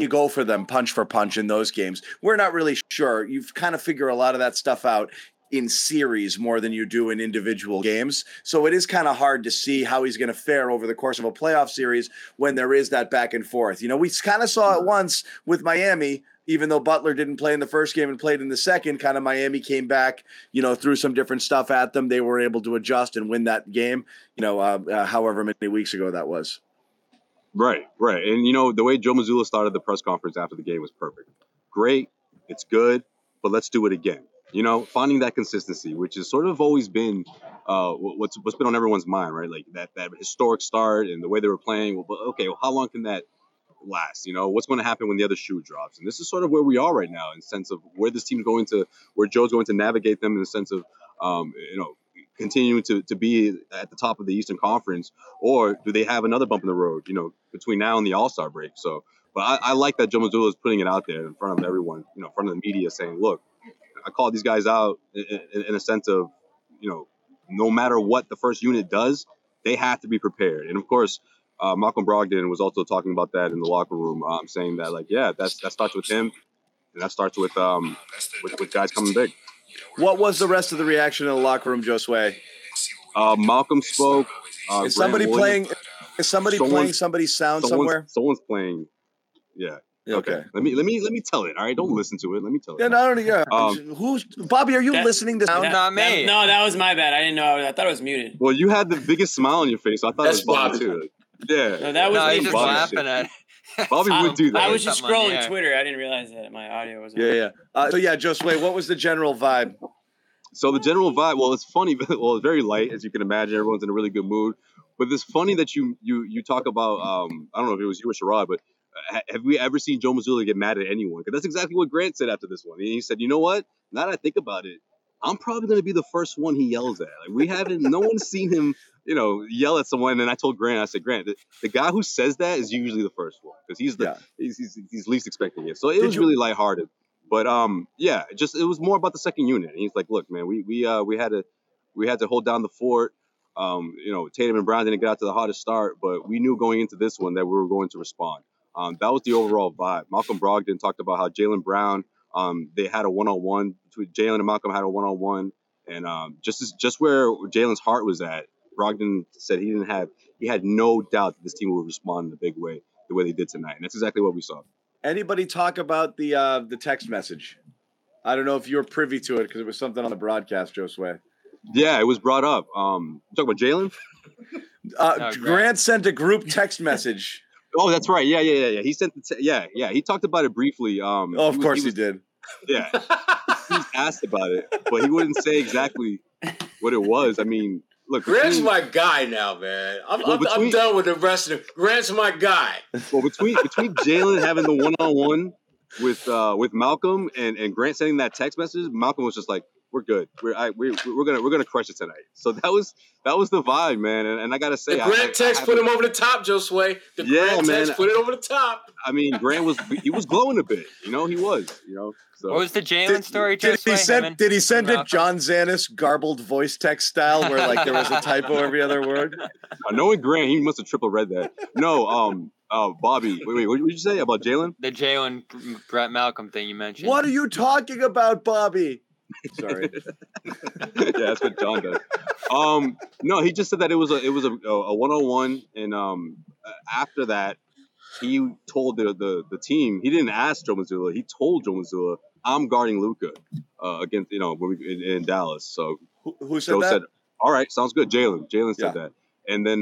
go for them punch for punch in those games? We're not really sure. You've kind of figure a lot of that stuff out in series more than you do in individual games. So it is kind of hard to see how he's going to fare over the course of a playoff series when there is that back and forth. You know, we kind of saw it once with Miami, even though Butler didn't play in the first game and played in the second, kind of Miami came back, you know, threw some different stuff at them. They were able to adjust and win that game, you know, however many weeks ago that was. Right. And, you know, the way Joe Mazzulla started the press conference after the game was perfect. Great. It's good. But let's do it again. You know, finding that consistency, which has sort of always been what's been on everyone's mind, right? Like that historic start and the way they were playing. Well, how long can that last? You know, what's going to happen when the other shoe drops? And this is sort of where we are right now in the sense of where this team's going to, where Joe's going to navigate them in the sense of, you know, continuing to be at the top of the Eastern Conference, or do they have another bump in the road, you know, between now and the All-Star break? So, but I like that Joe Mazzulla is putting it out there in front of everyone, you know, in front of the media, saying, look, I call these guys out in a sense of, you know, no matter what the first unit does, they have to be prepared. And of course, Malcolm Brogdon was also talking about that in the locker room, saying that, like, that starts with him, and that starts with guys coming big. What was the rest of the reaction in the locker room, Josue? Malcolm spoke. Is somebody playing? Is somebody playing somebody's sound somewhere? Someone's playing. Yeah. Okay. Let me tell it. All right. Don't listen to it. Let me tell it. Yeah. No. Yeah. Who's Bobby? Are you listening to sound? Not me. No, that was my bad. I didn't know. I thought it was muted. Well, you had the biggest smile on your face. So I thought it was Bobby too. Yeah. No, that was me. He's just laughing at it. Bobby would do that. I was just scrolling Twitter. I didn't realize that my audio wasn't. Yeah. Josue, what was the general vibe? So the general vibe, well, it's funny. Well, it's very light, as you can imagine. Everyone's in a really good mood. But it's funny that you talk about, I don't know if it was you or Sherrod, but have we ever seen Joe Mazzulla get mad at anyone? Because that's exactly what Grant said after this one. He said, you know what? Now that I think about it, I'm probably going to be the first one he yells at. Like, no one's seen him, you know, yell at someone. And I told Grant, I said, Grant, the guy who says that is usually the first one because he's least expecting it. So it was really lighthearted. But it was more about the second unit. And he's like, look, man, we had to hold down the fort. You know, Tatum and Brown didn't get out to the hottest start, but we knew going into this one that we were going to respond. That was the overall vibe. Malcolm Brogdon talked about how Jaylen Brown, they had a one-on-one. Jaylen and Malcolm had a one-on-one, and just where Jaylen's heart was at, Brogdon said he had no doubt that this team would respond in a big way, the way they did tonight, and that's exactly what we saw. Anybody talk about the text message? I don't know if you were privy to it because it was something on the broadcast, Josue. Yeah, it was brought up. Talk about Jaylen. Grant sent a group text message. Oh, that's right. Yeah. He sent. He talked about it briefly. Of course he did. Yeah. He's asked about it, but he wouldn't say exactly what it was. I mean, look. Grant's my guy now, man. I'm done with the rest of it. Grant's my guy. Well, between Jaylen having the one-on-one with Malcolm and Grant sending that text message, Malcolm was just like, "We're good. We're gonna crush it tonight." So that was the vibe, man. And I gotta say, the Grant text put him over the top, Josue. The Grant text put it over the top. I mean, Grant was glowing a bit, you know. He was, you know. So. What was the Jaylen story? Did he send it John Zanis garbled voice text style, where like there was a typo every other word? Knowing Grant, he must have triple read that. No, Bobby, wait, what did you say about Jaylen? The Jaylen Brett Malcolm thing you mentioned. What are you talking about, Bobby? Sorry. Yeah, that's what John does. No, he just said that it was a one-on-one, and after that, he told the team. He didn't ask Joe Mazzulla. He told Joe Mazzulla, "I'm guarding Luka against in Dallas." So who said Joe that? Said, "All right, sounds good." Jaylen said that, and then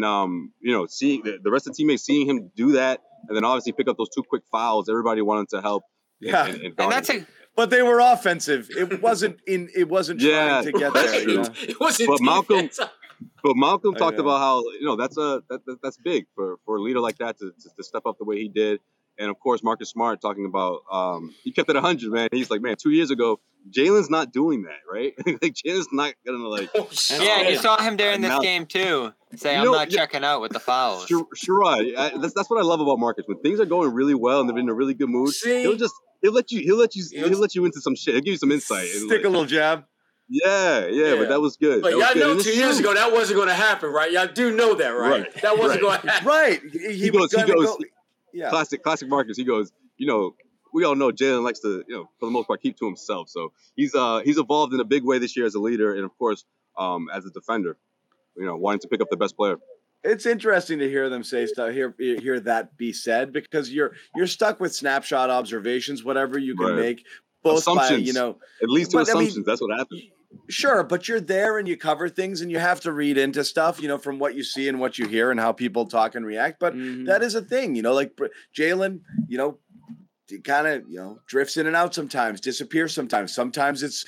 seeing the rest of the teammates seeing him do that, and then obviously pick up those two quick fouls. Everybody wanted to help. Yeah, and that's it. But they were offensive. It wasn't in. It wasn't trying to get there. You know? It wasn't. But Malcolm. Talked about how that's big for a leader like that to step up the way he did. And of course, Marcus Smart talking about he kept it 100, man. He's like, man, 2 years ago, Jaylen's not doing that, right? Like Jaylen's not gonna like. Oh, yeah, you saw him during this game too. Say, I'm not checking out with the fouls. Sherrod, that's what I love about Marcus. When things are going really well and they're in a really good mood, he'll just. He'll let you into some shit. He'll give you some insight. Stick a little jab. Yeah, but that was good. But y'all know 2 years ago that wasn't going to happen, right? Y'all do know that, right? That wasn't going to happen, right? He goes. Yeah. Classic Marcus. He goes. We all know Jaylen likes to, for the most part, keep to himself. So he's evolved in a big way this year as a leader, and of course, as a defender, wanting to pick up the best player. It's interesting to hear them say stuff, hear that be said, because you're stuck with snapshot observations, whatever you can make, both by at least two assumptions. That's what happens. Sure, but you're there and you cover things and you have to read into stuff, from what you see and what you hear and how people talk and react. But that is a thing, like Jaylen, kind of, drifts in and out sometimes, disappears sometimes. Sometimes it's,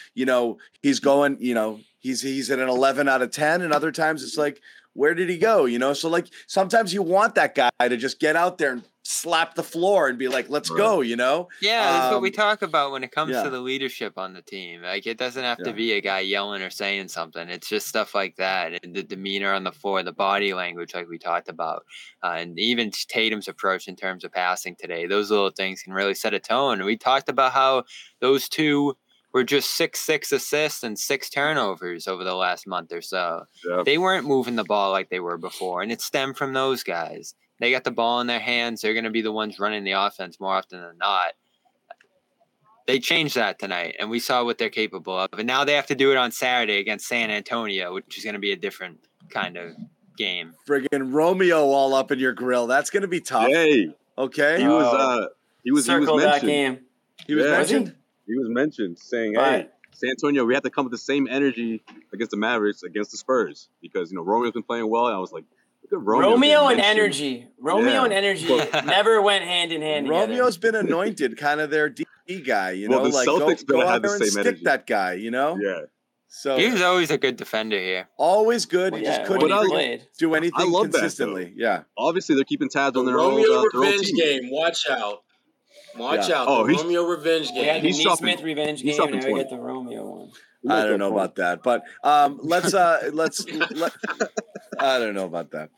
he's going, he's at an 11 out of 10, and other times it's like, where did he go? So like sometimes you want that guy to just get out there and slap the floor and be like, let's go, Yeah, that's what we talk about when it comes to the leadership on the team. Like it doesn't have to be a guy yelling or saying something. It's just stuff like that. And the demeanor on the floor, the body language like we talked about, and even Tatum's approach in terms of passing today. Those little things can really set a tone. We talked about how those two were just six assists and six turnovers over the last month or so. Yep. They weren't moving the ball like they were before, and it stemmed from those guys. They got the ball in their hands. They're going to be the ones running the offense more often than not. They changed that tonight, and we saw what they're capable of. And now they have to do it on Saturday against San Antonio, which is going to be a different kind of game. Friggin' Romeo all up in your grill. That's going to be tough. Yay. Okay. He was mentioned. That game. He was mentioned? He was mentioned saying, hey, San Antonio, we have to come with the same energy against the Mavericks, against the Spurs, because, Romeo's been playing well. And I was like, look at Romeo and energy. Never went hand in hand. Romeo's been anointed kind of their D guy, the Celtics go out there and stick that guy, Yeah. So he was always a good defender here. Always good. He just couldn't do anything consistently. That, yeah. Obviously, they're keeping tabs on their own revenge game. Watch out. Watch out. Oh, the Romeo revenge game. We had the Neesmith revenge game, and now we get the Romeo one. I don't know about that, but I don't know about that.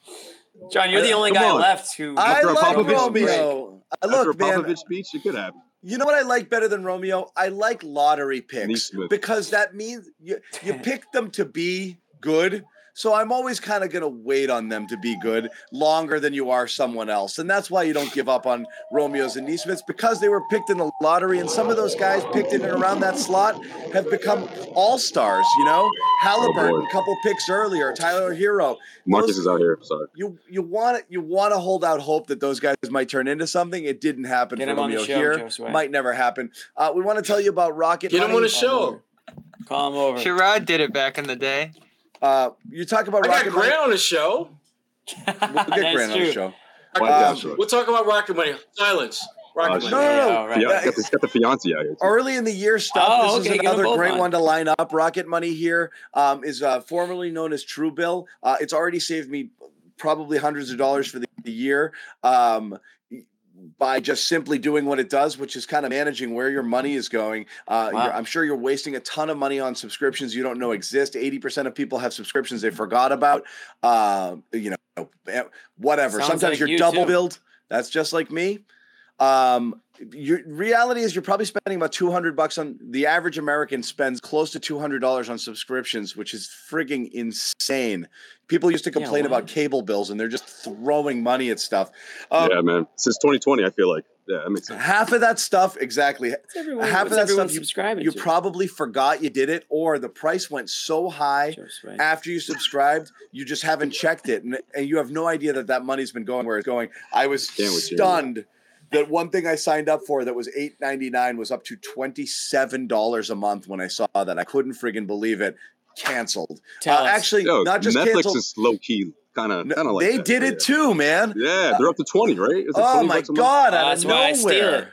John, you're the only guy left who. I like Romeo. After a Popovich speech, it could happen. You know what I like better than Romeo? I like lottery picks, because that means you pick them to be good. So I'm always kind of going to wait on them to be good longer than you are someone else. And that's why you don't give up on Romeos and Neesmiths, because they were picked in the lottery. And some of those guys picked in and around that slot have become all-stars, Halliburton, a couple picks earlier, Tyler Hero. Marcus is out here. Sorry. You want to hold out hope that those guys might turn into something. It didn't happen for Romeo here. Might never happen. We want to tell you about Rocket Money. Get him on the show. Call him over. Sherrod did it back in the day. You talk about Rocket Money. I got Grant on the show. We'll get Grant on the show. We'll talk about Rocket Money. Silence. Rocket Money. Yeah, it's got the fiance out here. Early in the year stuff. This is another great one to line up. Rocket Money here is formerly known as Truebill. It's already saved me probably hundreds of dollars for the year by just simply doing what it does, which is kind of managing where your money is going. I'm sure you're wasting a ton of money on subscriptions you don't know exist. 80% of people have subscriptions they forgot about, whatever. Sounds Sometimes like you're you double billed. That's just like me. Your reality is you're probably spending about $200 on the average American spends close to $200 on subscriptions, which is frigging insane. People used to complain about cable bills and they're just throwing money at stuff. Yeah, man. Since 2020, I feel like, yeah, that makes sense. Half of that stuff. Exactly. Half of that stuff you probably forgot you did it, or the price went so high after you subscribed, you just haven't checked it. And you have no idea that money's been going where it's going. I was stunned. That one thing I signed up for that was $8.99 was up to $27 a month when I saw that. I couldn't friggin' believe it. Canceled. Not just Netflix canceled. Netflix is low key, kind of like they that, did it too, man. Yeah, they're up to 20, right? Is it $20 a month? Out of nowhere. I steal it.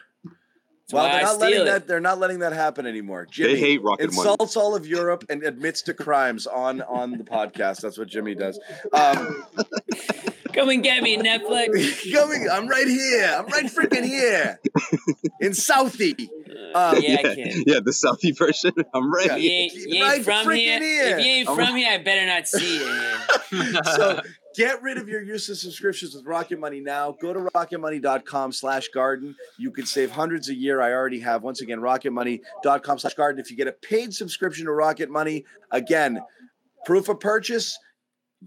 Well, they're not letting that happen anymore. Jimmy, they hate Rocket insults Money. All of Europe and admits to crimes on the podcast. That's what Jimmy does. Come and get me, Netflix. I'm right here. I'm right freaking here. In Southie. I can. Yeah, the Southie version. I'm right here. You ain't from here. If you ain't from here, I better not see you. So get rid of your useless subscriptions with Rocket Money now. Go to rocketmoney.com/garden. You can save hundreds a year. I already have. Once again, rocketmoney.com/garden. If you get a paid subscription to Rocket Money, again, proof of purchase.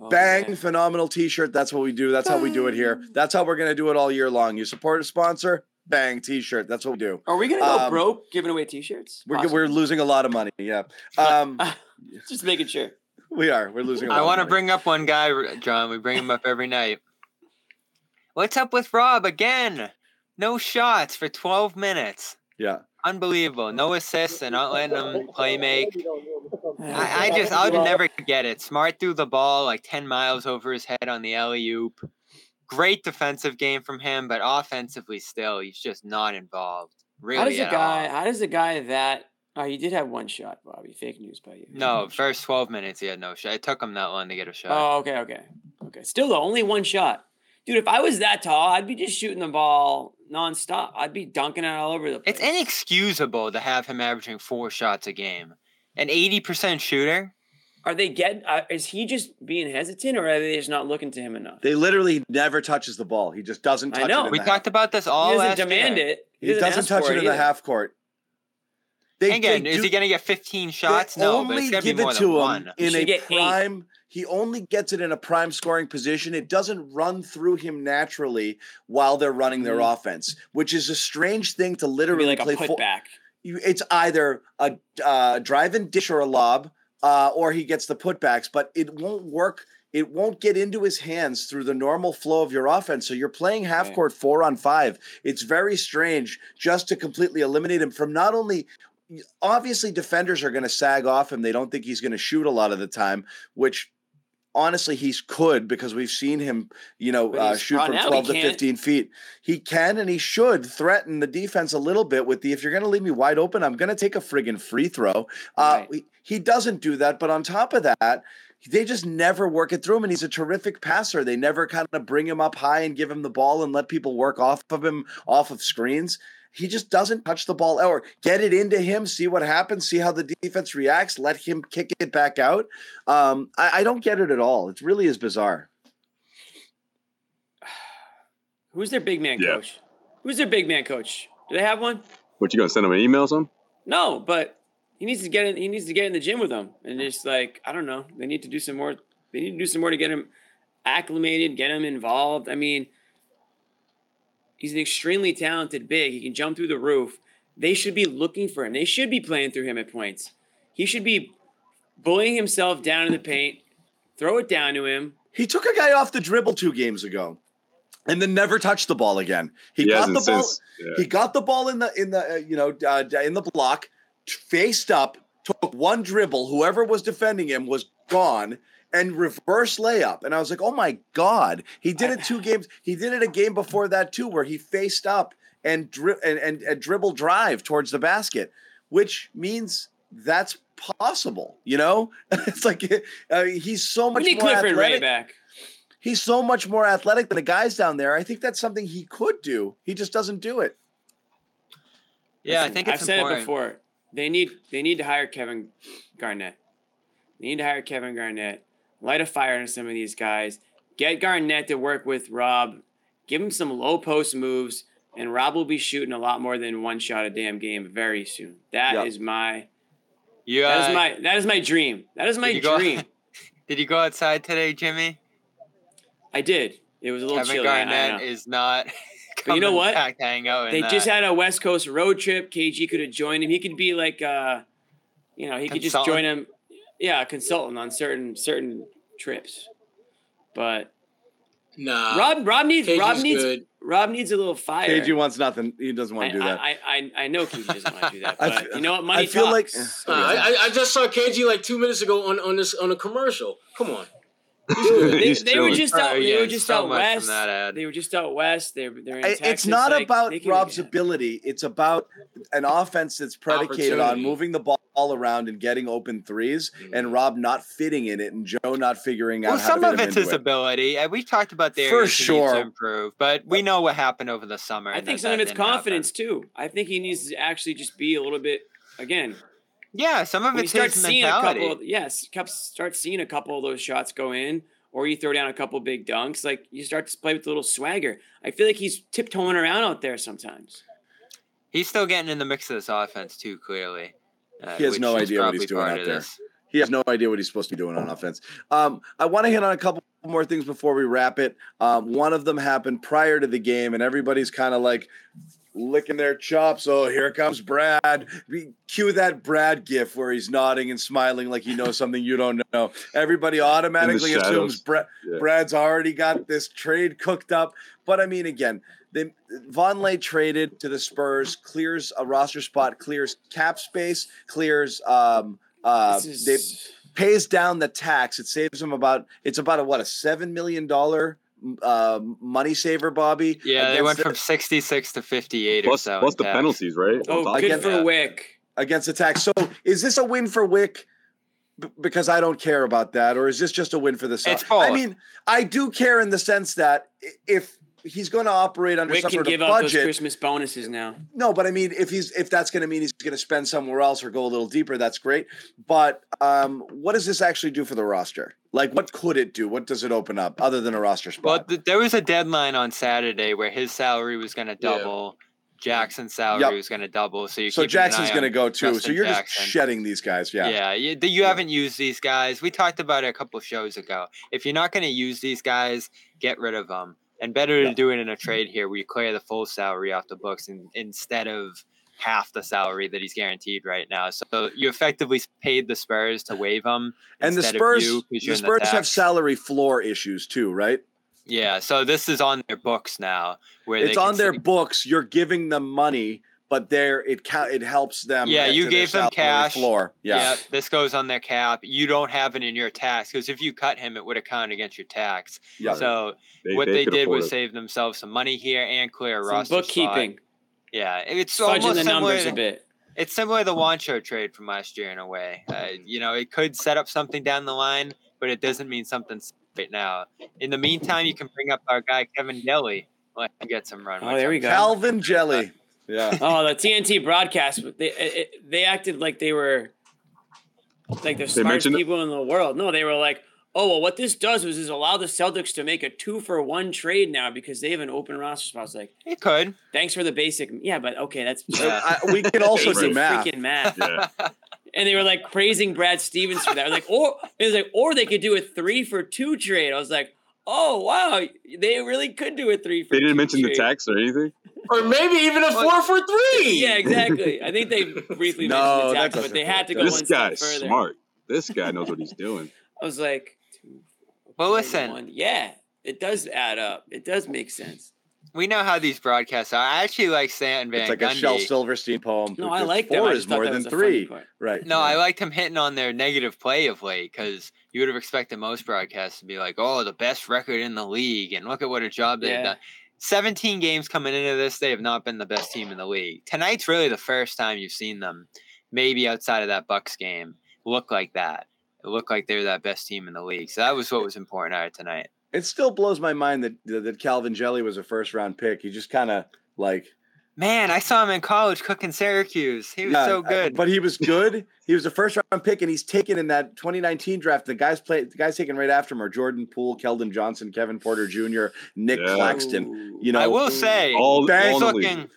Phenomenal t-shirt. That's what we do. That's how we do it here. That's how we're going to do it all year long. You support a sponsor, bang, t-shirt. That's what we do. Are we going to go broke giving away t-shirts? We're losing a lot of money. Yeah. Just making sure. We are. We're losing a lot of money. I want to bring up one guy, John. We bring him up every night. What's up with Rob again? No shots for 12 minutes. Yeah. Unbelievable. No assists and not letting him play make. I'll never get it. Smart threw the ball like 10 miles over his head on the alley-oop. Great defensive game from him, but offensively still, he's just not involved. Really he did have one shot, Bobby. Fake news by you. No, first 12 minutes he had no shot. It took him that long to get a shot. Oh, okay. Still the only one shot. Dude, if I was that tall, I'd be just shooting the ball nonstop. I'd be dunking it all over the place. It's inexcusable to have him averaging 4 shots a game. An 80% shooter? Is he just being hesitant, or are they just not looking to him enough? They literally never touches the ball. He just doesn't touch it. I know. We talked about this all last year. He doesn't demand it. He doesn't touch it in the half court. Is he going to get 15 shots? No, but it's going to be more than one. He only gets it in a prime scoring position. It doesn't run through him naturally while they're running their offense, which is a strange thing to literally like play. Like a putback. It's either a drive and dish or a lob, or he gets the putbacks, but it won't work. It won't get into his hands through the normal flow of your offense. So you're playing half court 4-on-5. It's very strange just to completely eliminate him from not only – obviously defenders are going to sag off him. They don't think he's going to shoot a lot of the time, which honestly he could because we've seen him shoot from 12 to 15 feet. He can and he should threaten the defense a little bit with if you're going to leave me wide open, I'm going to take a friggin' free throw. He doesn't do that. But on top of that, they just never work it through him, and he's a terrific passer. They never kind of bring him up high and give him the ball and let people work off of him, off of screens. He just doesn't touch the ball or get it into him, see what happens, see how the defense reacts, let him kick it back out. I don't get it at all. It really is bizarre. Who's their big man coach? Who's their big man coach? Do they have one? What, you going to send him an email or something? No, but he needs to get in. He needs to get in the gym with them and just I don't know. They need to do some more. They need to do some more to get him acclimated, get him involved. I mean, he's an extremely talented big. He can jump through the roof. They should be looking for him. They should be playing through him at points. He should be bullying himself down in the paint, throw it down to him. He took a guy off the dribble 2 games ago and then never touched the ball again. He got the ball. Yeah. He got the ball in the block, faced up, took one dribble. Whoever was defending him was gone. And reverse layup. And I was like, oh, my God. He did it 2 games. He did it a game before that, too, where he faced up and dribble drive towards the basket, which means that's possible. You know, it's like he's so much. We need more Clifford athletic. Ray back. He's so much more athletic than the guys down there. I think that's something he could do. He just doesn't do it. Yeah, listen, I think I've said it before. They need to hire Kevin Garnett. They need to hire Kevin Garnett. Light a fire on some of these guys. Get Garnett to work with Rob. Give him some low post moves, and Rob will be shooting a lot more than one shot a damn game very soon. That is my dream. That is my dream. Did you go outside today, Jimmy? I did. It was a little chilly. Kevin Garnett is not. But you know what? They just had a West Coast road trip. KG could have joined him. He could be like, he could just join him. Yeah, a consultant on certain trips. But nah, Rob needs a little fire. KG wants nothing. He doesn't want to do that. I know KG doesn't want to do that. But you know what? Money talks. I just saw KG like 2 minutes ago on a commercial. Come on. Dude, they were just out west. They were just out west. They're in Texas. It's not about Rob's ability. It's about an offense that's predicated on moving the ball around and getting open threes, and Rob not fitting in it, and Joe not figuring out how to get him into it. Well, some of it's his ability. We talked about the areas he needs to improve, but we know what happened over the summer. I think some of it's confidence, too. I think he needs to actually just be a little bit, again – yeah, some of it's his mentality. Start seeing a couple of those shots go in, or you throw down a couple big dunks. Like, you start to play with a little swagger. I feel like he's tiptoeing around out there sometimes. He's still getting in the mix of this offense too, clearly. He has no idea what he's doing out there. He has no idea what he's supposed to be doing on offense. I want to hit on a couple more things before we wrap it. One of them happened prior to the game, and everybody's kind of like – licking their chops. Oh, here comes Brad. Cue that Brad gif where he's nodding and smiling like he knows something you don't know. Everybody automatically assumes Brad's already got this trade cooked up. But, I mean, again, Vonleh traded to the Spurs, clears a roster spot, clears cap space, clears pays down the tax. It saves him about a $7 million money saver, Bobby. Yeah, they went from 66 to 58 or so. Plus the penalties, right? Oh, good for Wick. Against the tax. So is this a win for Wick? Because I don't care about that. Or is this just a win for the Celtics? It's both. I mean, I do care in the sense that if he's going to operate under some sort of budget. Wick can give up those Christmas bonuses now. No, but I mean, if that's going to mean he's going to spend somewhere else or go a little deeper, that's great. But what does this actually do for the roster? Like, what could it do? What does it open up other than a roster spot? Well, there was a deadline on Saturday where his salary was going to double. Yeah. Jackson's salary was going to double. So Jackson's going to go too. Justin Jackson. Just shedding these guys. Yeah. Yeah. You haven't used these guys. We talked about it a couple shows ago. If you're not going to use these guys, get rid of them. And better to do it in a trade here where you clear the full salary off the books instead of half the salary that he's guaranteed right now. So you effectively paid the Spurs to waive him. And the Spurs have salary floor issues too, right? Yeah, so this is on their books now. It's on their books. You're giving them money, but it helps them. Yeah, you gave them cash. Floor. Yeah, this goes on their cap. You don't have it in your tax because if you cut him, it would have counted against your tax. Yeah. So what they did was save themselves some money here and clear a roster bookkeeping. Spot. Yeah, it's almost similar to, a bit. It's similar to the Wancho trade from last year in a way. It could set up something down the line, but it doesn't mean something right now. In the meantime, you can bring up our guy Kevin Jelly. Let him get some runway. Oh, there we go. Calvin Jelly. Yeah. Oh, the TNT broadcast. They acted like they were like the smartest people in the world. No, they were like, oh, well, what this does is allow the Celtics to make a 2-for-1 trade now because they have an open roster spot. I was like, it could. Thanks for the basic. Yeah, but okay, that's we could also do math. Freaking math. Yeah. And they were like praising Brad Stevens for that. I was like, or they could do a 3-for-2 trade. I was like, oh wow, they really could do a 3-for-2. They didn't mention the tax or anything. Or maybe even a 4-for-3. Yeah, exactly. I think they briefly mentioned the tax, but they had to go one step further. This guy's smart. This guy knows what he's doing. I was like, well, listen. Yeah, it does add up. It does make sense. We know how these broadcasts are. I actually like Stan Van Gundy. It's like a Shel Silverstein poem. No, I like that. 4 is more than 3. Right. No, I liked him hitting on their negative play of late because you would have expected most broadcasts to be like, oh, the best record in the league, and look at what a job they've done. 17 games coming into this, they have not been the best team in the league. Tonight's really the first time you've seen them, maybe outside of that Bucks game, look like that. It looked like they were that best team in the league. So that was what was important out of tonight. It still blows my mind that Calvin Jelly was a first-round pick. He just kind of like... Man, I saw him in college cooking Syracuse. He was so good. But he was good. He was a first-round pick, and he's taken in that 2019 draft. The guys taken right after him are Jordan Poole, Keldon Johnson, Kevin Porter Jr., Nick Claxton. You know, I will say, bang,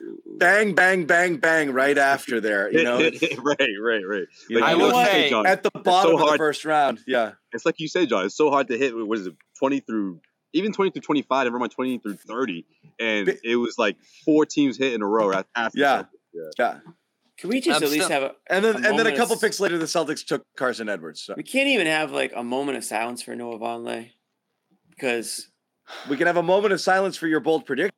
right after there. You know, right. Like, I will say, John, at the bottom of the first round. Yeah, it's like you say, John. It's so hard to hit. What is it? 20 through 25, never mind 20 through 30. And it was like four teams hit in a row after. Yeah. Can we just have a and then a couple picks later the Celtics took Carson Edwards. So. We can't even have like a moment of silence for Noah Vonleh, because we can have a moment of silence for your bold prediction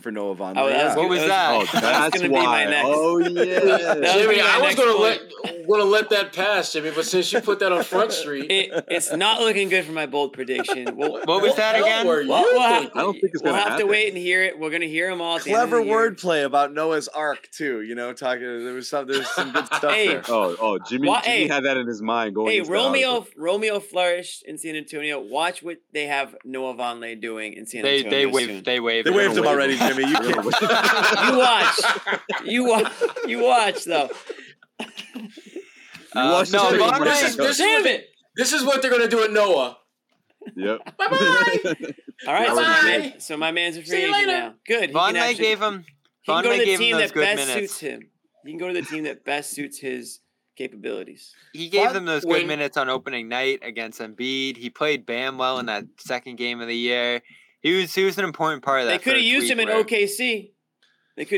for Noah Vonleh. Oh, yeah. What was that? Oh, that's going to be my next. Oh yeah, Jimmy, I was going to let that pass, Jimmy. But since you put that on Front Street, it's not looking good for my bold prediction. What was that again? We'll have to wait and hear it. We're going to hear them all. Clever wordplay about Noah's Ark too. You know, there was some good stuff there. Oh, Jimmy had that in his mind going. Hey, Romeo flourished in San Antonio. Watch what they have Noah Vonleh doing in San Antonio. They waved him already, Jimmy. You watch though. This is what they're going to do at Noah. Yep. Bye-bye. All right. Bye. So my man's a free agent now. Good. Vonleh gave him He can go to the team that best suits his capabilities. He gave them those good minutes on opening night against Embiid. He played Bam well in that second game of the year. He was an important part of that. They could have used him in OKC.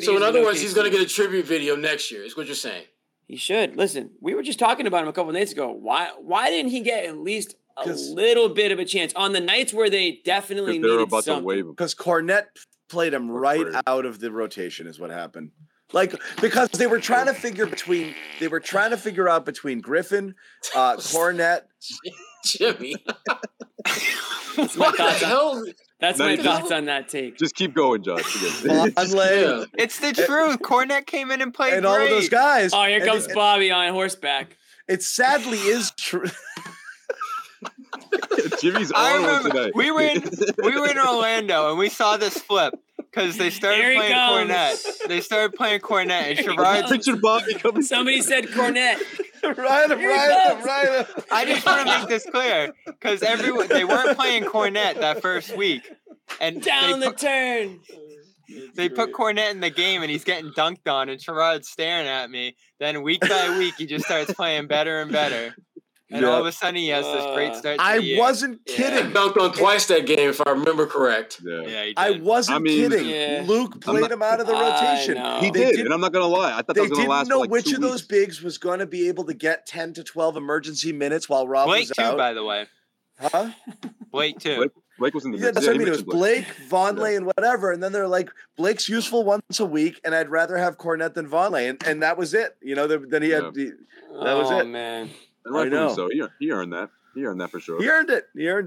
So in other words, he's going to get a tribute video next year, is what you're saying. He should. Listen, we were just talking about him a couple of nights ago. Why didn't he get at least a little bit of a chance on the nights where they definitely needed about something? To wave him. Because Kornet played him right out of the rotation is what happened. Like, because they were trying to figure out between Griffin, Kornet, Jimmy. That's my thoughts on that take. Just keep going, Josh. It's the truth. Kornet came in and played great. And all those guys. Oh, here comes Bobby on horseback. It sadly is true. Jimmy's on one tonight. We were in Orlando and we saw this flip. Because they started playing Kornet. And Sherrod pictured Bobby coming. Somebody said Kornet. Right up. I just want to make this clear. Because they weren't playing Kornet that first week. And they put Kornet in the game and he's getting dunked on and Sherrod's staring at me. Then week by week he just starts playing better and better. And all of a sudden he has this great start to the year. I wasn't kidding. He dunked on twice that game, if I remember correct. Yeah, he did. I wasn't kidding. Yeah. Luke played him out of the rotation. He did, and I'm not going to lie. I thought that was going to last for like 2 weeks. They didn't know which of those bigs was going to be able to get 10 to 12 emergency minutes while Rob was out. Blake too, by the way. Huh? Blake too. Blake was in the mix. That's what I mean. It was Blake, Vonleh, and whatever. And then they're like, Blake's useful once a week, and I'd rather have Kornet than Vonleh. And that was it. You know, then he had – that was it. Oh, man. Right, I know. So he earned that. He earned that for sure. He earned it. Yeah.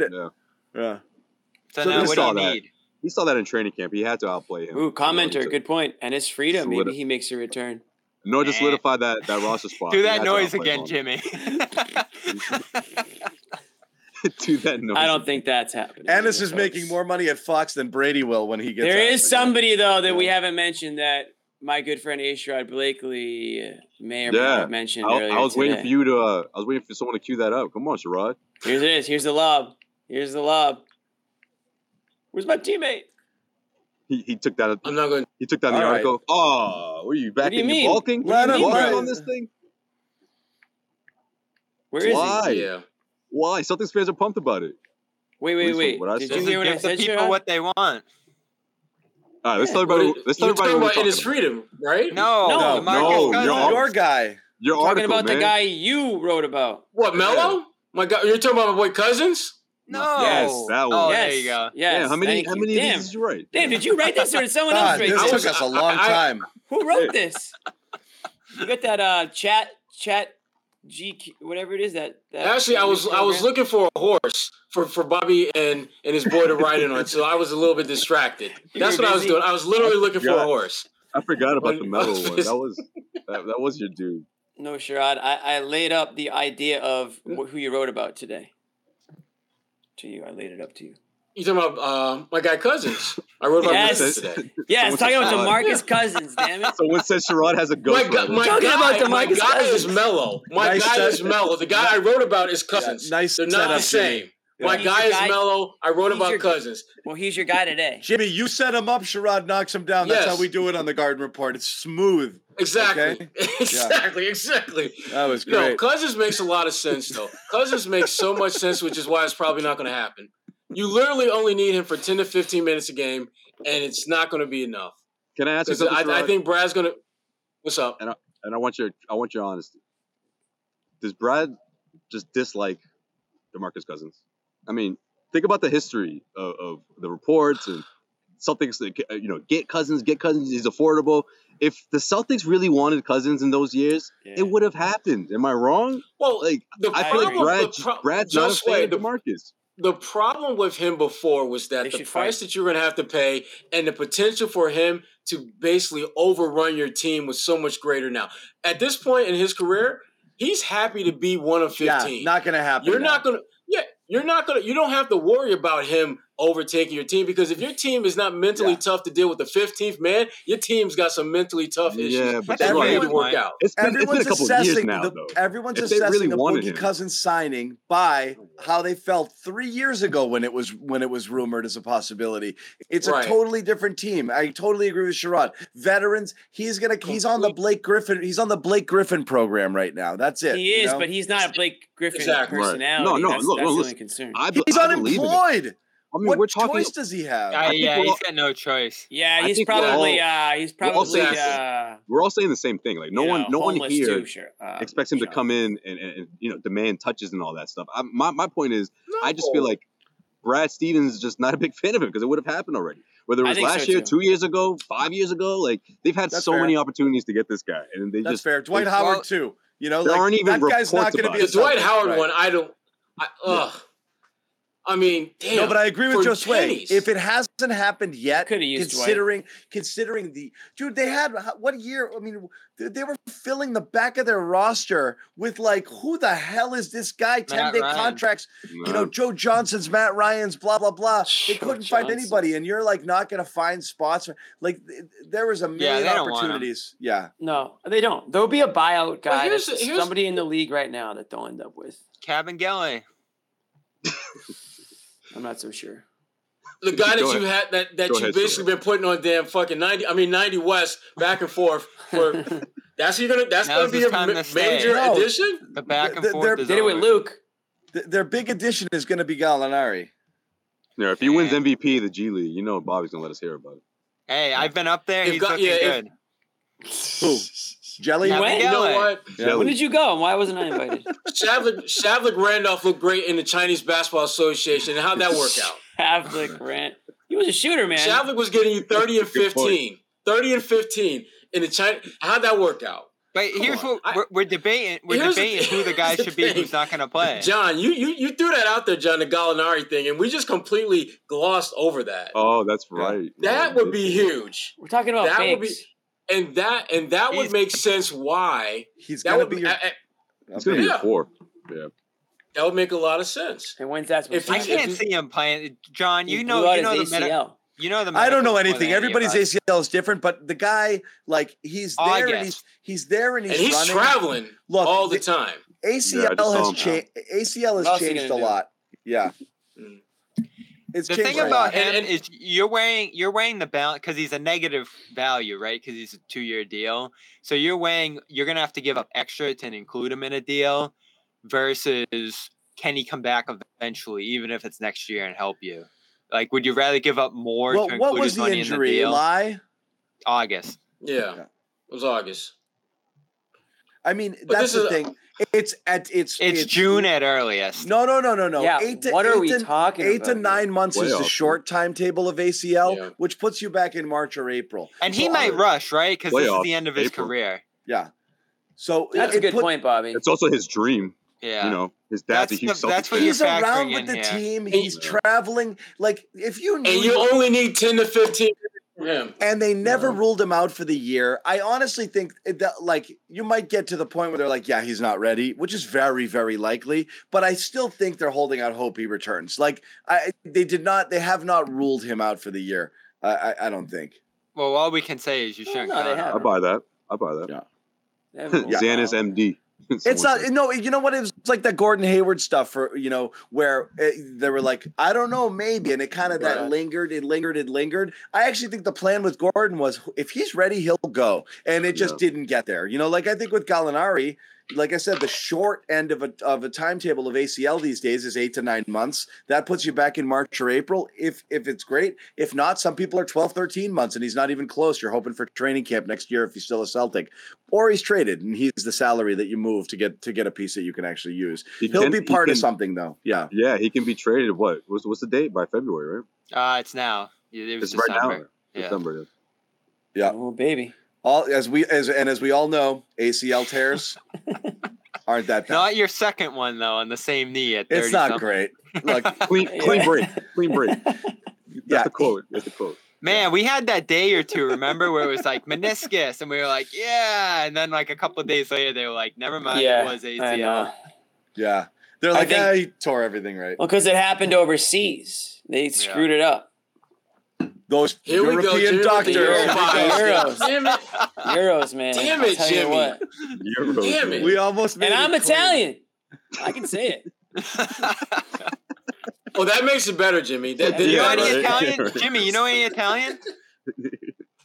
So what do you need? He saw that in training camp. He had to outplay him. Ooh, commenter, good point. And his freedom. Maybe he makes a return. No, just solidify that roster spot. Do that noise again, Jimmy. Do that noise. I don't think that's happening. Ennis is making more money at Fox than Brady will when he gets. There is somebody though that we haven't mentioned that. My good friend Sherrod Blakely may or may not have mentioned earlier. I was waiting for someone to cue that up. Come on, Sherrod. Here it is. Here's the lob. Where's my teammate? He took that. I'm not going. He took down the article. Right. Oh, were you back? You balking? Why on this thing? Where is he? Why? Celtics fans are pumped about it. Wait. Did you hear what I said? Give the people what they want. All right, let's talk about it. Let's talk about it. Is freedom, right? No. Your guy. You're talking about the guy you wrote about. What, Melo? My God, you're talking about my boy Cousins? No. Yes, that one. Oh, yes. There you go. Yes. Yeah, how many of these did you write? Damn, did you write this or did someone else write this? This took us a long time. Who wrote this? You got that chat GQ, whatever it is that actually I was looking for a horse for Bobby and his boy to ride in on, so I was a little bit distracted. That's what I was doing. I was literally looking for a horse. I forgot about the metal one. That was your dude. No, Sherrod, I laid up the idea of who you wrote about today. To you, I laid it up to you. You talking about my guy Cousins? I wrote about Cousins today. Yes, talking about DeMarcus Cousins. Damn it! So what says Sherrod has a ghost? My guy is Mello. My guy is Mello. The guy I wrote about is Cousins. Yeah, nice. They're not the same. Yeah. My guy is Mello. I wrote about Cousins. Well, he's your guy today, Jimmy. You set him up. Sherrod knocks him down. That's how we do it on the Garden Report. It's smooth. Exactly. Okay? Exactly. That was great. No, Cousins makes a lot of sense though. Cousins makes so much sense, which is why it's probably not going to happen. You literally only need him for 10 to 15 minutes a game, and it's not going to be enough. Can I ask you something? I think Brad's going to. What's up? And I want your honesty. Does Brad just dislike DeMarcus Cousins? I mean, think about the history of the reports and something. Get Cousins. He's affordable. If the Celtics really wanted Cousins in those years, it would have happened. Am I wrong? Well, Brad's not a fan of DeMarcus. The problem with him before was that the price that you're going to have to pay and the potential for him to basically overrun your team was so much greater now. At this point in his career, he's happy to be one of 15. Yeah, not going to happen. You don't have to worry about him overtaking your team, because if your team is not mentally tough to deal with the 15th man, your team's got some mentally tough issues. Yeah, but that's going to work out. It's been a couple of years now, though. Everyone's assessing the Boogie Cousins signing by how they felt 3 years ago when it was rumored as a possibility. It's a totally different team. I totally agree with Sherrod. Veterans. He's on the Blake Griffin. He's on the Blake Griffin program right now. That's it. He is, but he's not a Blake Griffin personality. Right. No, that's the only concern. He's unemployed. I mean, what choice does he have? He's got no choice. Yeah, we're all saying the same thing. Like no one here expects him to come in and demand touches and all that stuff. My point is, I just feel like Brad Stevens is just not a big fan of him because it would have happened already. Whether it was last year, 2 years ago, 5 years ago, like they've had many opportunities to get this guy, and they just fair. Dwight Howard too. You know, that guy's not going to be a Dwight Howard one. I don't. I mean, damn. No, but I agree with Josue. If it hasn't happened yet, considering the dude they had, what year? I mean, they were filling the back of their roster with like, who the hell is this guy? 10-day contracts, Joe Johnson's, Matt Ryan's, blah blah blah. They couldn't find anybody, and you're like not going to find spots. Like there was a million opportunities. Yeah, no, they don't. There'll be a buyout guy. Here's somebody in the league right now that they'll end up with. Calvin Jelly. I'm not so sure. The guy that you had that you basically been putting on damn fucking 90 West back and forth for that's gonna be a major addition. The back and forth did it with Luke. Their big addition is gonna be Gallinari. Yeah, if he wins MVP the G League, Bobby's gonna let us hear about it. Hey, I've been up there. He's looking good. Who? Jelly? Went? You know what? Jelly. When did you go? Why wasn't I invited? Shavlik Randolph looked great in the Chinese Basketball Association. How'd that work out? Shavlik Randolph. He was a shooter, man. Shavlik was getting you 30 and 15. 30 and 15 in the China. How'd that work out? But We're debating who the guy should be who's not going to play. John, you threw that out there, John, the Gallinari thing, and we just completely glossed over that. Oh, that's right. That would be huge. We're talking about fakes. And that would make sense why he's going to be your four. Yeah. That would make a lot of sense. And when's that? I can't see him playing. John, you know the I don't know anything. Everybody's ACL is different, but the guy, like, he's there and he's there and he's running. Traveling all the time. ACL has changed a lot. Yeah. The thing about him is you're weighing the balance because he's a negative value, right? Because he's a 2-year deal. So you're going to have to give up extra to include him in a deal versus can he come back eventually, even if it's next year and help you? Like, would you rather give up more to include his money in the deal? What was the injury? August. Yeah, it was August. I mean, that's the thing. It's June at earliest. No. Yeah, what are we talking about? 8 to 9 months is the short timetable of ACL, which puts you back in March or April. And he might rush, right? Because this is the end of his career. Yeah. So that's a good point, Bobby. It's also his dream. Yeah, you know, his dad's a huge Celtics fan. He's around with the team. He's traveling. Like, if you need, and you only need 10 to 15 for him. And they never ruled him out for the year. I honestly think that, like, you might get to the point where they're like, "Yeah, he's not ready," which is very, very likely. But I still think they're holding out hope he returns. Like, they have not ruled him out for the year. I don't think. Well, all we can say is you shouldn't. No, I buy that. Yeah, Xana's MD. It's not, no, you know what? It was like that Gordon Hayward stuff for, you know, where they were like, I don't know, maybe. And it kind of that lingered. I actually think the plan with Gordon was if he's ready, he'll go. And it just didn't get there. You know, like I think with Gallinari, like I said, the short end of a timetable of ACL these days is 8 to 9 months. That puts you back in March or April if it's great. If not, some people are 12, 13 months, and he's not even close. You're hoping for training camp next year if he's still a Celtic. Or he's traded, and he's the salary that you move to get a piece that you can actually use. He'll be part of something, though. Yeah. Yeah, he can be traded. What? What's the date? By February, right? It's now. It's December. Right now. Yeah. December. Yeah. Oh, baby. As we all know, ACL tears aren't that bad. Not your second one though, on the same knee at 30. It's not something. Great. Look, clean break. That's the quote. Man, we had that day or two, remember, where it was like meniscus, and we were like, yeah, and then like a couple of days later, they were like, never mind, it was ACL. Yeah, they're like, he tore everything right. Well, because it happened overseas, they screwed it up. Those here European doctors. Euros, man. Damn it, Jimmy. Damn it. We almost made it. And I'm Italian. I can say it. Well, that makes it better, Jimmy. You know any Italian? Yeah, right. Jimmy, you know any Italian?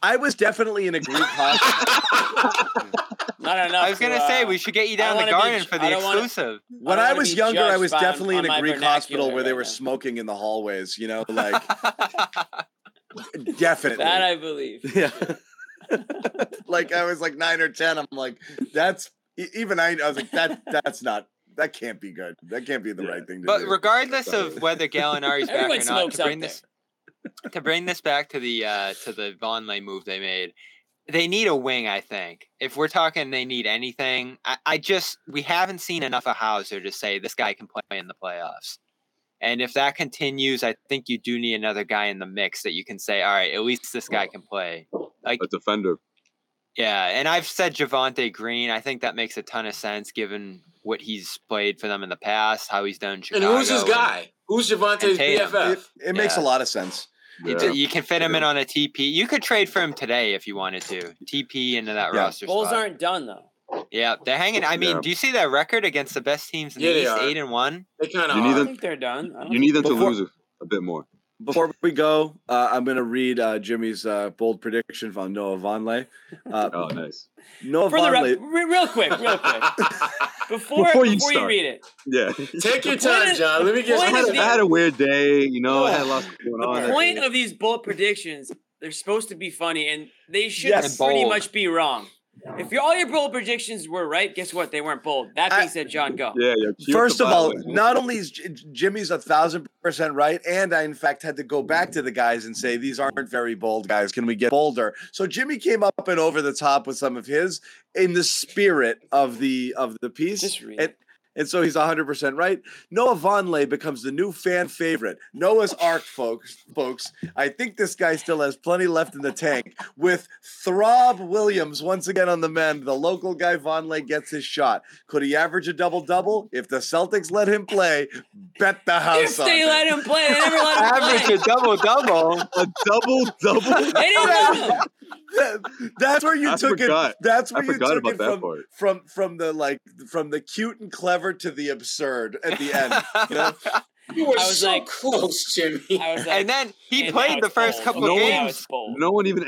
I was definitely in a Greek hospital. Not enough. I was gonna say we should get you down the garden for the exclusive. When I was younger, I was definitely in a Greek hospital where they were smoking in the hallways. You know, like. Definitely. That I believe. Yeah. Like I was like 9 or 10. I'm like, that can't be good. That can't be the right thing to do. But regardless of whether Gallinari's back or not, to bring this back to the Vonleh move they made, they need a wing, I think. If we're talking they need anything, we haven't seen enough of Hauser to say this guy can play in the playoffs. And if that continues, I think you do need another guy in the mix that you can say, all right, at least this guy can play. Like a defender. Yeah, and I've said Javonte Green. I think that makes a ton of sense given what he's played for them in the past, how he's done in Chicago. And who's his guy? Who's Javante's BFF? It makes a lot of sense. Yeah. You can fit him in on a TP. You could trade for him today if you wanted to. TP into that roster spot. Bulls aren't done, though. Yeah, they're hanging. I mean, do you see their record against the best teams in the East? 8-1. They kind of. I think they're done. You need them to lose a bit more. Before we go, I'm going to read Jimmy's bold prediction from Noah Vonleh. Oh, nice. Noah Vonleh. Real quick. Before you read it. Yeah. Take your time, John. Let me get. I had a weird day. You know, I had lots going on. The point of these bold predictions, they're supposed to be funny, and they should pretty much be wrong. If all your bold predictions were right, guess what? They weren't bold. That being said, John, go. First of all, not only is Jimmy's 1,000% right, and I, in fact, had to go back to the guys and say, these aren't very bold, guys. Can we get bolder? So Jimmy came up and over the top with some of his in the spirit of the piece. Just read it. And so he's 100% right. Noah Vonleh becomes the new fan favorite. Noah's Ark, folks. I think this guy still has plenty left in the tank. With Sherrod Williams once again on the mend, the local guy Vonleh gets his shot. Could he average a double-double? If the Celtics let him play, bet the house on it. If they let him play, they never let him play. Average a double-double? A double-double? They didn't let him. That's where you took it. That's where you took it from the cute and clever to the absurd at the end. You know? You were close, Jimmy. And then he played the first couple of games. No one even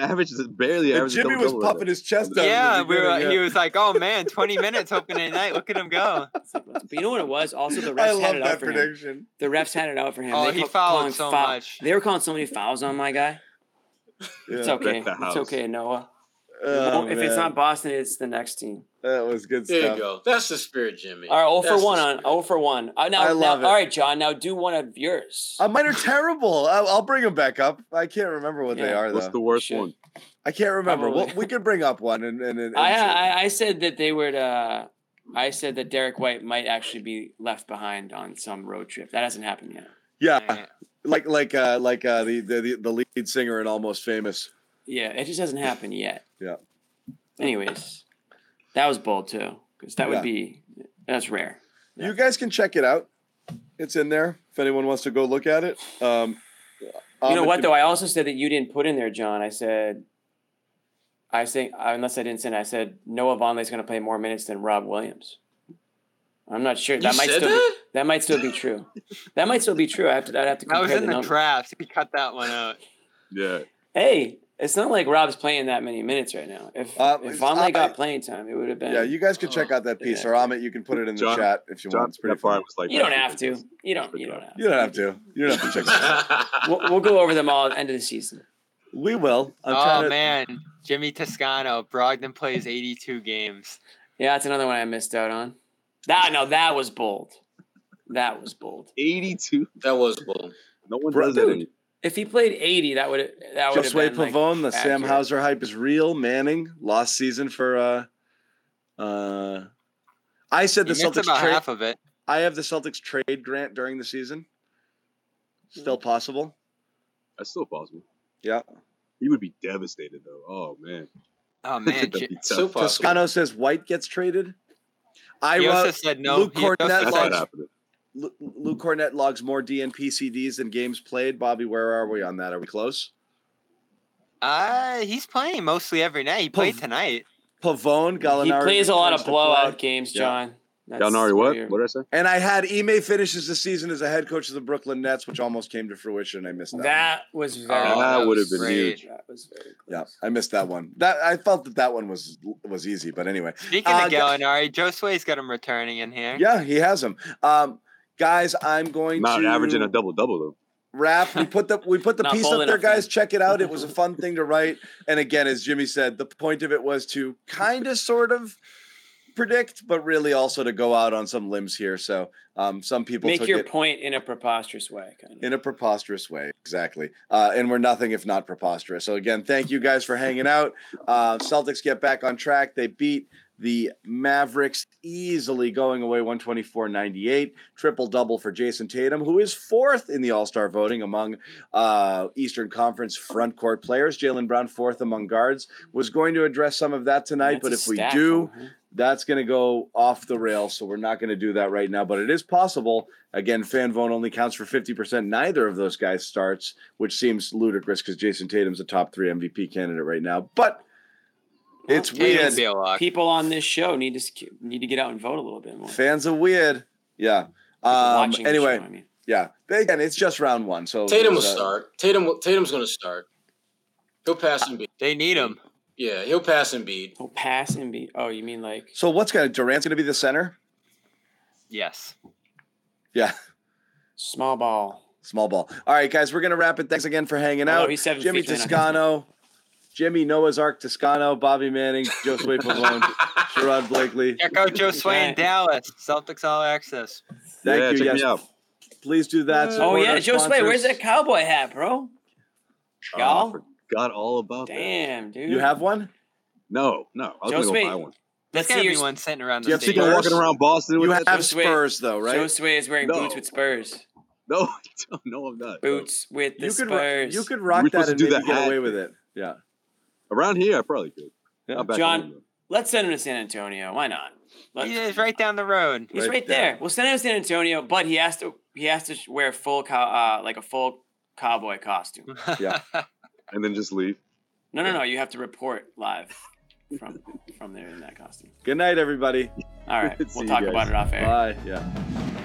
barely averaged. Jimmy was puffing his chest out. Yeah, he was like, "Oh man, 20 minutes opening night. Look at him go." But you know what it was? Also, the refs had it out for him. The refs had it out for him. Oh, he fouled so much. They were calling so many fouls on my guy. Yeah, it's okay. It's okay, Noah. If it's not Boston, it's the next team. That was good stuff. There you go. That's the spirit, Jimmy. All right, 0 for 1. I love it. All right, John, now do one of yours. Mine are terrible. I'll bring them back up. I can't remember what they are, though. What's the worst one? I can't remember. Well, we could bring up one. And I said that they would. I said that Derek White might actually be left behind on some road trip. That hasn't happened yet. Yeah. Like the lead singer in Almost Famous. Yeah, it just hasn't happened yet. Yeah. Anyways, that was bold too, because that would be that's rare. Yeah. You guys can check it out. It's in there if anyone wants to go look at it. You know what though? I also said that you didn't put in there, John. I said, unless I didn't send it, I said Noah Vonleh's going to play more minutes than Rob Williams. I'm not sure. That might still be true. That might still be true. I'd have to compare the numbers. I was in the draft. We cut that one out. Yeah. Hey, it's not like Rob's playing that many minutes right now. If Vonleh got playing time, it would have been. Yeah, you guys could check out that piece, or Amit, you can put it in the chat if you want. It's pretty fun. You don't have to. You don't have to check it out. We'll go over them all at the end of the season. We will. Man. Jimmy Toscano. Brogdon plays 82 games. Yeah, that's another one I missed out on. That was bold. 82? That was bold. No one does it anymore. If he played 80, that would have been Josue Pavone, the accurate. Sam Hauser hype is real. Manning, lost season for I said the Celtics about half of it. I have the Celtics trade Grant during the season. Still possible. That's still possible. Yeah. He would be devastated though. Oh man. So Toscano says White gets traded. He also said no. Luke Kornet logs more DNP CDs than games played. Bobby, where are we on that? Are we close? He's playing mostly every night. He played tonight. Pavone, Gallinari. He plays a lot of blowout games, John. Yeah. Gallinari, what? What did I say? And I had Ime finishes the season as a head coach of the Brooklyn Nets, which almost came to fruition. I missed that. That was very. That would have been huge. That was very close. Yeah, I missed that one. I felt that one was easy, but anyway. Speaking of Gallinari, Josue's got him returning in here. Yeah, he has him. Guys, I'm going to averaging a double-double though. Wrap. We put the piece up there, guys. Check it out. It was a fun thing to write. And again, as Jimmy said, the point of it was to kind of sort of predict, but really also to go out on some limbs here. So some people make your point in a preposterous way. In a preposterous way, exactly. And we're nothing if not preposterous. So again, thank you guys for hanging out. Celtics get back on track. They beat the Mavericks easily, going away 124-98. Triple-double for Jason Tatum, who is fourth in the All-Star voting among Eastern Conference front court players. Jaylen Brown, fourth among guards. Was going to address some of that tonight, but if we do, that's going to go off the rails, so we're not going to do that right now. But it is possible. Again, fan vote only counts for 50%. Neither of those guys starts, which seems ludicrous because Jason Tatum's a top 3 MVP candidate right now. But it's weird. People on this show need to get out and vote a little bit more. Fans are weird. Yeah. Anyway, yeah. Again, it's just round one. So Tatum will start. Tatum's going to start. He'll pass Embiid. They need him. Yeah, he'll pass Embiid. He'll pass Embiid. Oh, you mean like? So Durant's going to be the center? Yes. Yeah. Small ball. All right, guys, we're going to wrap it. Thanks again for hanging out. He's Jimmy Toscano. Jimmy, Noah's Ark, Toscano, Bobby Manning, Josue Pavone, Sherrod Blakely. Check out Josue in Dallas. Celtics All Access. Thank you. Check me out. Please do that. Josue, where's that cowboy hat, bro? Y'all? I forgot all about that. Damn, dude. You have one? No. I was going to go buy one. Let's see one sitting around the state. You have people walking around Boston with Spurs, though, right? Josue is wearing boots with Spurs. No, I'm not. Boots with the Spurs. You could rock that and maybe get away with it. Yeah. Around here, I probably could. Yeah, John, let's send him to San Antonio. Why not? He's right down the road. He's right there. We'll send him to San Antonio, but he has to wear like a full cowboy costume. Yeah, and then just leave. No. You have to report live from there in that costume. Good night, everybody. All right, we'll talk about it off air. Bye. Yeah.